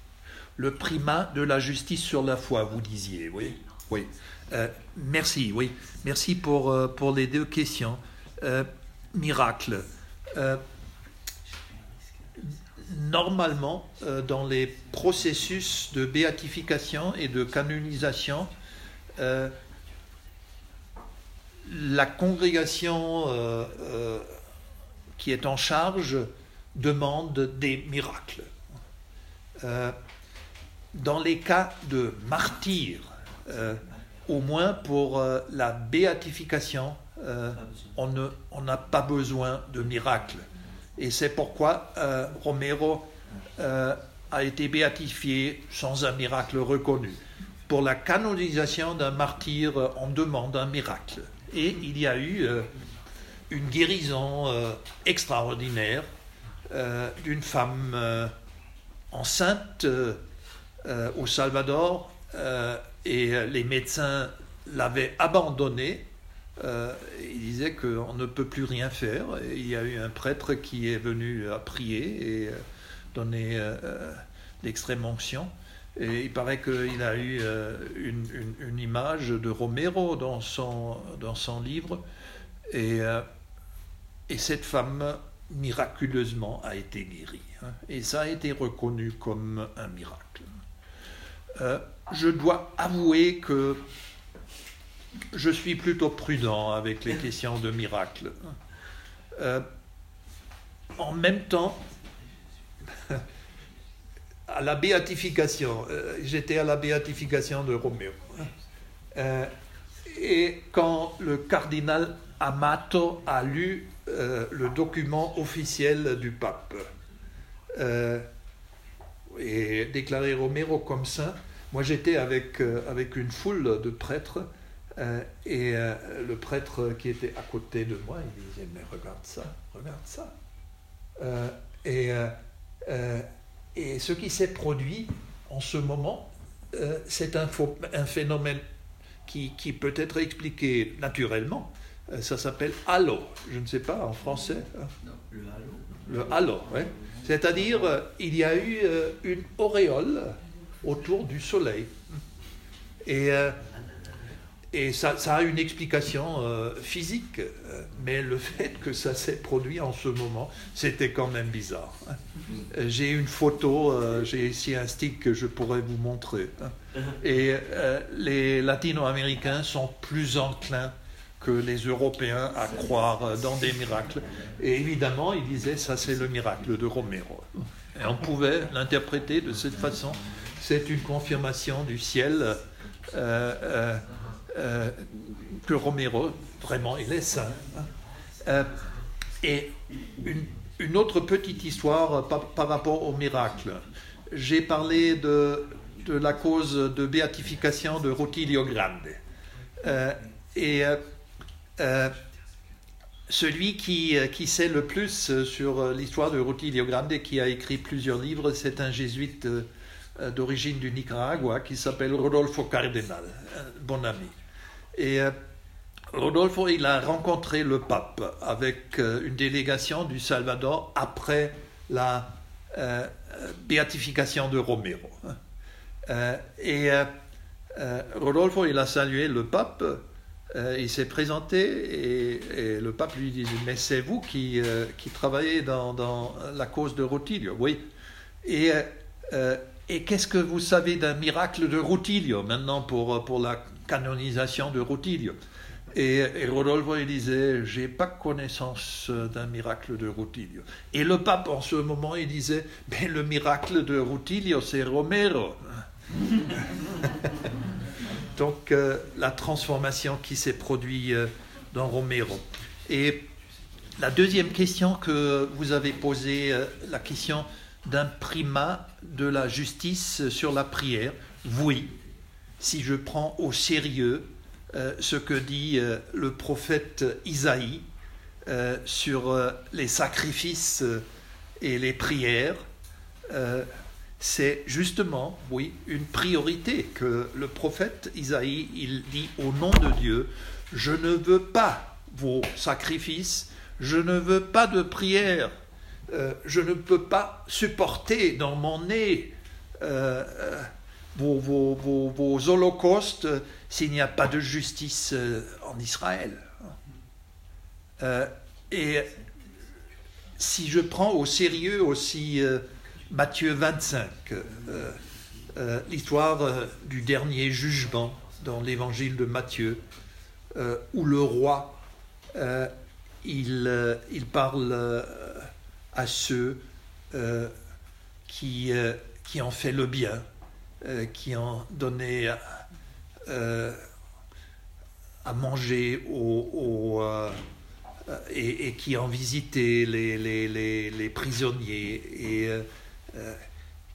Le primat de la justice sur la foi, vous disiez, oui. Oui. Merci, oui. Merci pour les deux questions. Miracle. Normalement, dans les processus de béatification et de canonisation, la congrégation qui est en charge demande des miracles. Dans les cas de martyrs, au moins pour la béatification, on n'a pas besoin de miracles. Et c'est pourquoi Romero a été béatifié sans un miracle reconnu. Pour la canonisation d'un martyr, on demande un miracle. Et il y a eu une guérison extraordinaire d'une femme enceinte au Salvador, et les médecins l'avaient abandonnée. Il disait qu'on ne peut plus rien faire. Et il y a eu un prêtre qui est venu prier et donner l'extrême onction. Et il paraît qu'il a eu une image de Romero dans son livre. Et cette femme, miraculeusement, a été guérie. Et ça a été reconnu comme un miracle. Je dois avouer que je suis plutôt prudent avec les questions de miracles. En même temps, à la béatification, j'étais à la béatification de Romero. Et quand le cardinal Amato a lu le document officiel du pape et déclaré Romero comme saint, moi j'étais avec une foule de prêtres et le prêtre qui était à côté de moi, il disait « mais regarde ça ». Et ce qui s'est produit en ce moment, c'est un phénomène qui peut être expliqué naturellement. Ça s'appelle halo, je ne sais pas en français. Hein? Non, le halo, oui. C'est-à-dire, il y a eu une auréole autour du soleil. Et ça a une explication physique, mais le fait que ça s'est produit en ce moment, c'était quand même bizarre. Hein. J'ai une photo, j'ai ici un stick que je pourrais vous montrer. Hein. Et les latino-américains sont plus enclins que les Européens à croire dans des miracles. Et évidemment, ils disaient, ça c'est le miracle de Romero. Et on pouvait l'interpréter de cette façon. C'est une confirmation du ciel que Romero, vraiment, il est saint. Hein. Et une autre petite histoire par rapport au miracle. J'ai parlé de la cause de béatification de Rutilio Grande. Celui qui sait le plus sur l'histoire de Rutilio Grande, qui a écrit plusieurs livres, c'est un jésuite d'origine du Nicaragua qui s'appelle Rodolfo Cardinal, bon ami. Et Rodolfo, il a rencontré le pape avec une délégation du Salvador après la béatification de Romero. Rodolfo, il a salué le pape, il s'est présenté et le pape lui dit « mais c'est vous qui travaillez dans la cause de Rutilio ?» Oui. Et qu'est-ce que vous savez d'un miracle de Rutilio maintenant pour la canonisation de Rutilio? Et Rodolfo, il disait « j'ai pas connaissance d'un miracle de Rutilio ». Et le pape, en ce moment, il disait « mais le miracle de Rutilio, c'est Romero ». Donc, la transformation qui s'est produite dans Romero. Et la deuxième question que vous avez posée, la question d'un primat de la justice sur la prière, oui, si je prends au sérieux ce que dit le prophète Isaïe sur les sacrifices et les prières, c'est justement, oui, une priorité que le prophète Isaïe, il dit au nom de Dieu, « Je ne veux pas vos sacrifices, je ne veux pas de prière, je ne peux pas supporter dans mon nez vos holocaustes s'il n'y a pas de justice en Israël. » Et si je prends au sérieux aussi Matthieu 25, l'histoire du dernier jugement dans l'évangile de Matthieu, où le roi, il parle à ceux qui ont fait le bien, qui ont donné à manger et qui ont visité les prisonniers et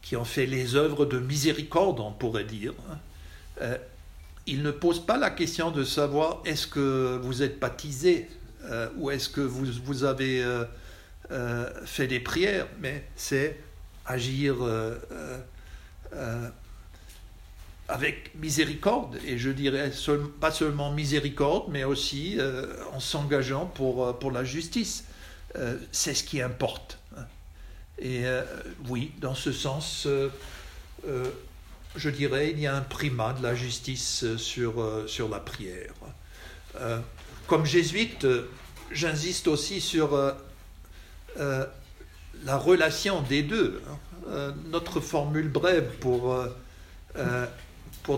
qui ont fait les œuvres de miséricorde, on pourrait dire. Il ne pose pas la question de savoir est-ce que vous êtes baptisé ou est-ce que vous avez fait des prières, mais c'est agir avec miséricorde, et je dirais pas seulement miséricorde, mais aussi en s'engageant pour la justice. C'est ce qui importe. Et oui, dans ce sens, je dirais il y a un primat de la justice sur la prière. Comme jésuite, j'insiste aussi sur la relation des deux. Notre formule brève pour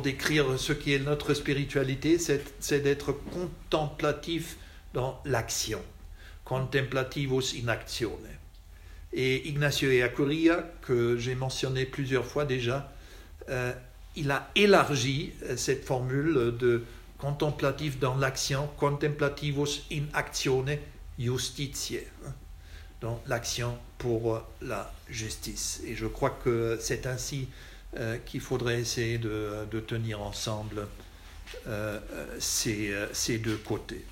décrire ce qui est notre spiritualité, c'est d'être contemplatif dans l'action. Contemplativus in actione. Et Ignacio Ellacuría, que j'ai mentionné plusieurs fois déjà, il a élargi cette formule de contemplatif dans l'action, contemplativus in actione justitiae, dans l'action pour la justice. Et je crois que c'est ainsi qu'il faudrait essayer de tenir ensemble ces deux côtés.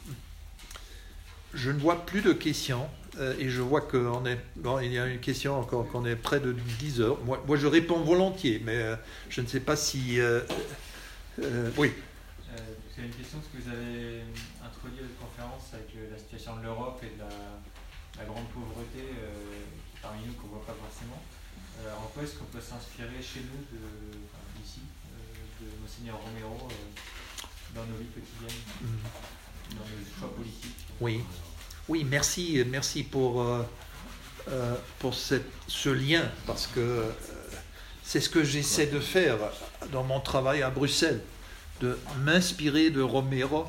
Je ne vois plus de questions et je vois qu'on est... Bon, il y a une question encore qu'on est près de 10 heures. Moi, je réponds volontiers, mais je ne sais pas si... oui. J'ai une question, est-ce que vous avez introduit votre conférence avec la situation de l'Europe et de la grande pauvreté parmi nous qu'on ne voit pas forcément. En quoi est-ce qu'on peut s'inspirer chez nous, ici, de Monseigneur Romero dans nos vies quotidiennes, dans nos choix politiques? Oui, merci pour ce lien, parce que c'est ce que j'essaie de faire dans mon travail à Bruxelles, de m'inspirer de Romero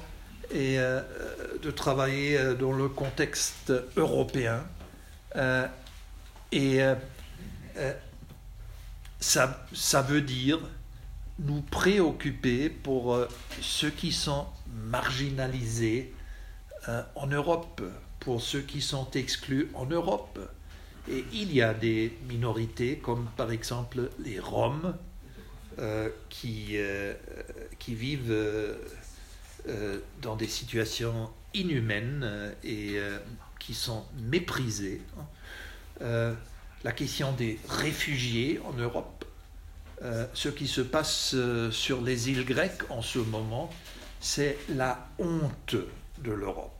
et de travailler dans le contexte européen. Ça veut dire nous préoccuper pour ceux qui sont marginalisés en Europe, pour ceux qui sont exclus en Europe. Et il y a des minorités comme par exemple les Roms qui vivent dans des situations inhumaines et qui sont méprisées. La question des réfugiés en Europe, ce qui se passe sur les îles grecques en ce moment, c'est la honte de l'Europe.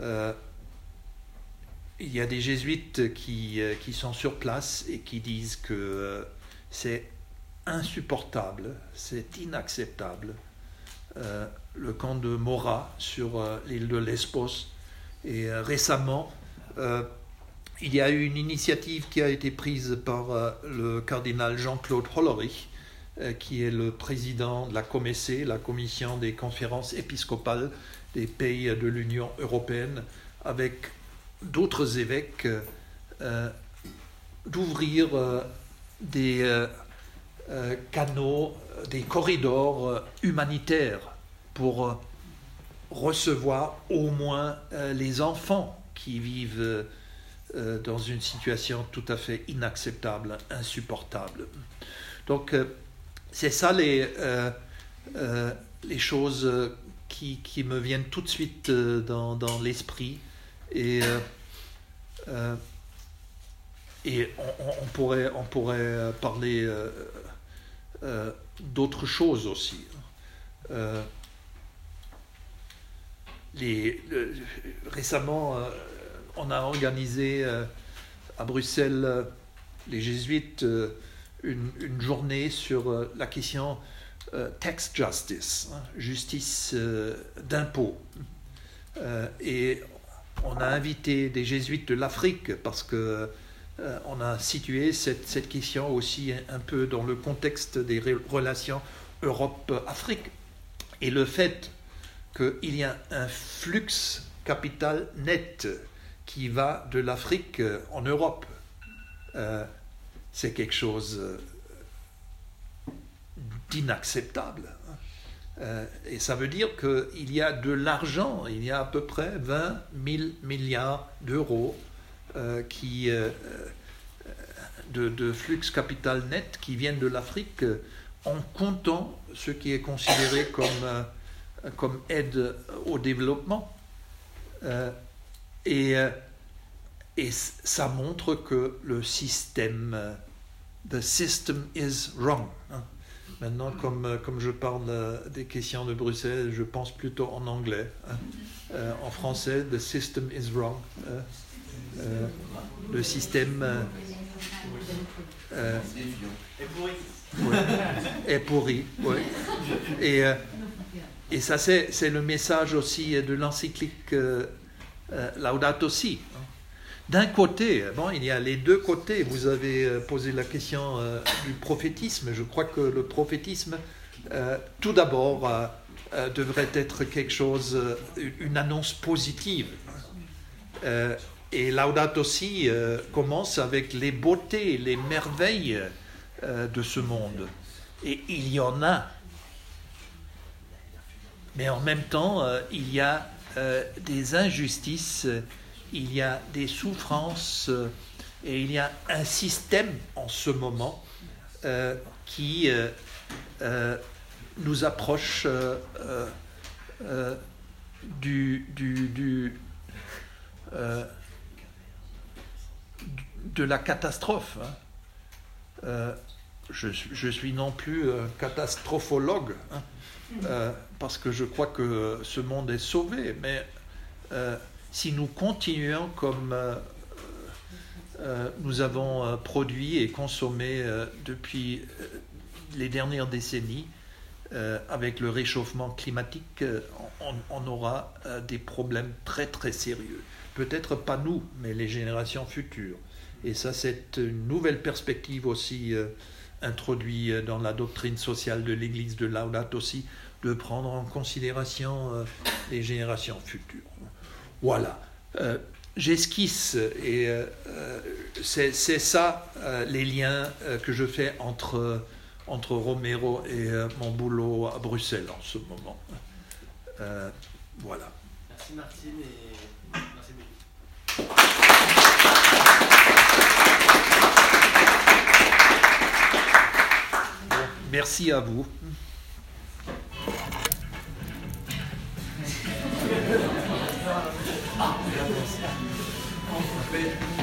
Il y a des jésuites qui sont sur place et qui disent que c'est insupportable, c'est inacceptable. Le camp de Mora sur l'île de Lesbos. Et récemment, il y a eu une initiative qui a été prise par le cardinal Jean-Claude Hollerich, qui est le président de la COMECE, la Commission des conférences épiscopales des pays de l'Union européenne, avec d'autres évêques, d'ouvrir des canaux, des corridors humanitaires pour recevoir au moins les enfants qui vivent dans une situation tout à fait inacceptable, insupportable. Donc, c'est ça les choses qui me viennent tout de suite dans l'esprit. Et on pourrait parler d'autres choses aussi. Récemment... on a organisé à Bruxelles, les Jésuites, une journée sur la question tax justice, justice d'impôt. Et on a invité des Jésuites de l'Afrique parce qu'on a situé cette question aussi un peu dans le contexte des relations Europe-Afrique. Et le fait qu'il y a un flux capital net qui va de l'Afrique en Europe. C'est quelque chose d'inacceptable. Et ça veut dire qu'il y a de l'argent, il y a à peu près 20 000 milliards d'euros de flux capital net qui viennent de l'Afrique en comptant ce qui est considéré comme aide au développement. Et ça montre que le système, the system is wrong. Maintenant, comme je parle des questions de Bruxelles, je pense plutôt en anglais. En français, the system is wrong. Le système est pourri. Ouais. Et ça, c'est le message aussi de l'encyclique Laudato Si. D'un côté, bon, il y a les deux côtés. Vous avez posé la question du prophétisme. Je crois que le prophétisme, tout d'abord, devrait être quelque chose, une annonce positive. Et Laudato Si commence avec les beautés, les merveilles de ce monde. Et il y en a. Mais en même temps, il y a des injustices, il y a des souffrances, et il y a un système en ce moment qui nous approche de la catastrophe. Hein. Je suis non plus catastrophologue, hein, parce que je crois que ce monde est sauvé, mais si nous continuons comme nous avons produit et consommé depuis les dernières décennies, avec le réchauffement climatique, on aura des problèmes très très sérieux. Peut-être pas nous, mais les générations futures. Et ça, c'est une nouvelle perspective aussi introduite dans la doctrine sociale de l'Église de Laudato Si, de prendre en considération les générations futures. Voilà. J'esquisse, et c'est ça les liens que je fais entre Romero et mon boulot à Bruxelles en ce moment. Voilà. Merci Martine et merci beaucoup. Bon, merci à vous. On vous fait...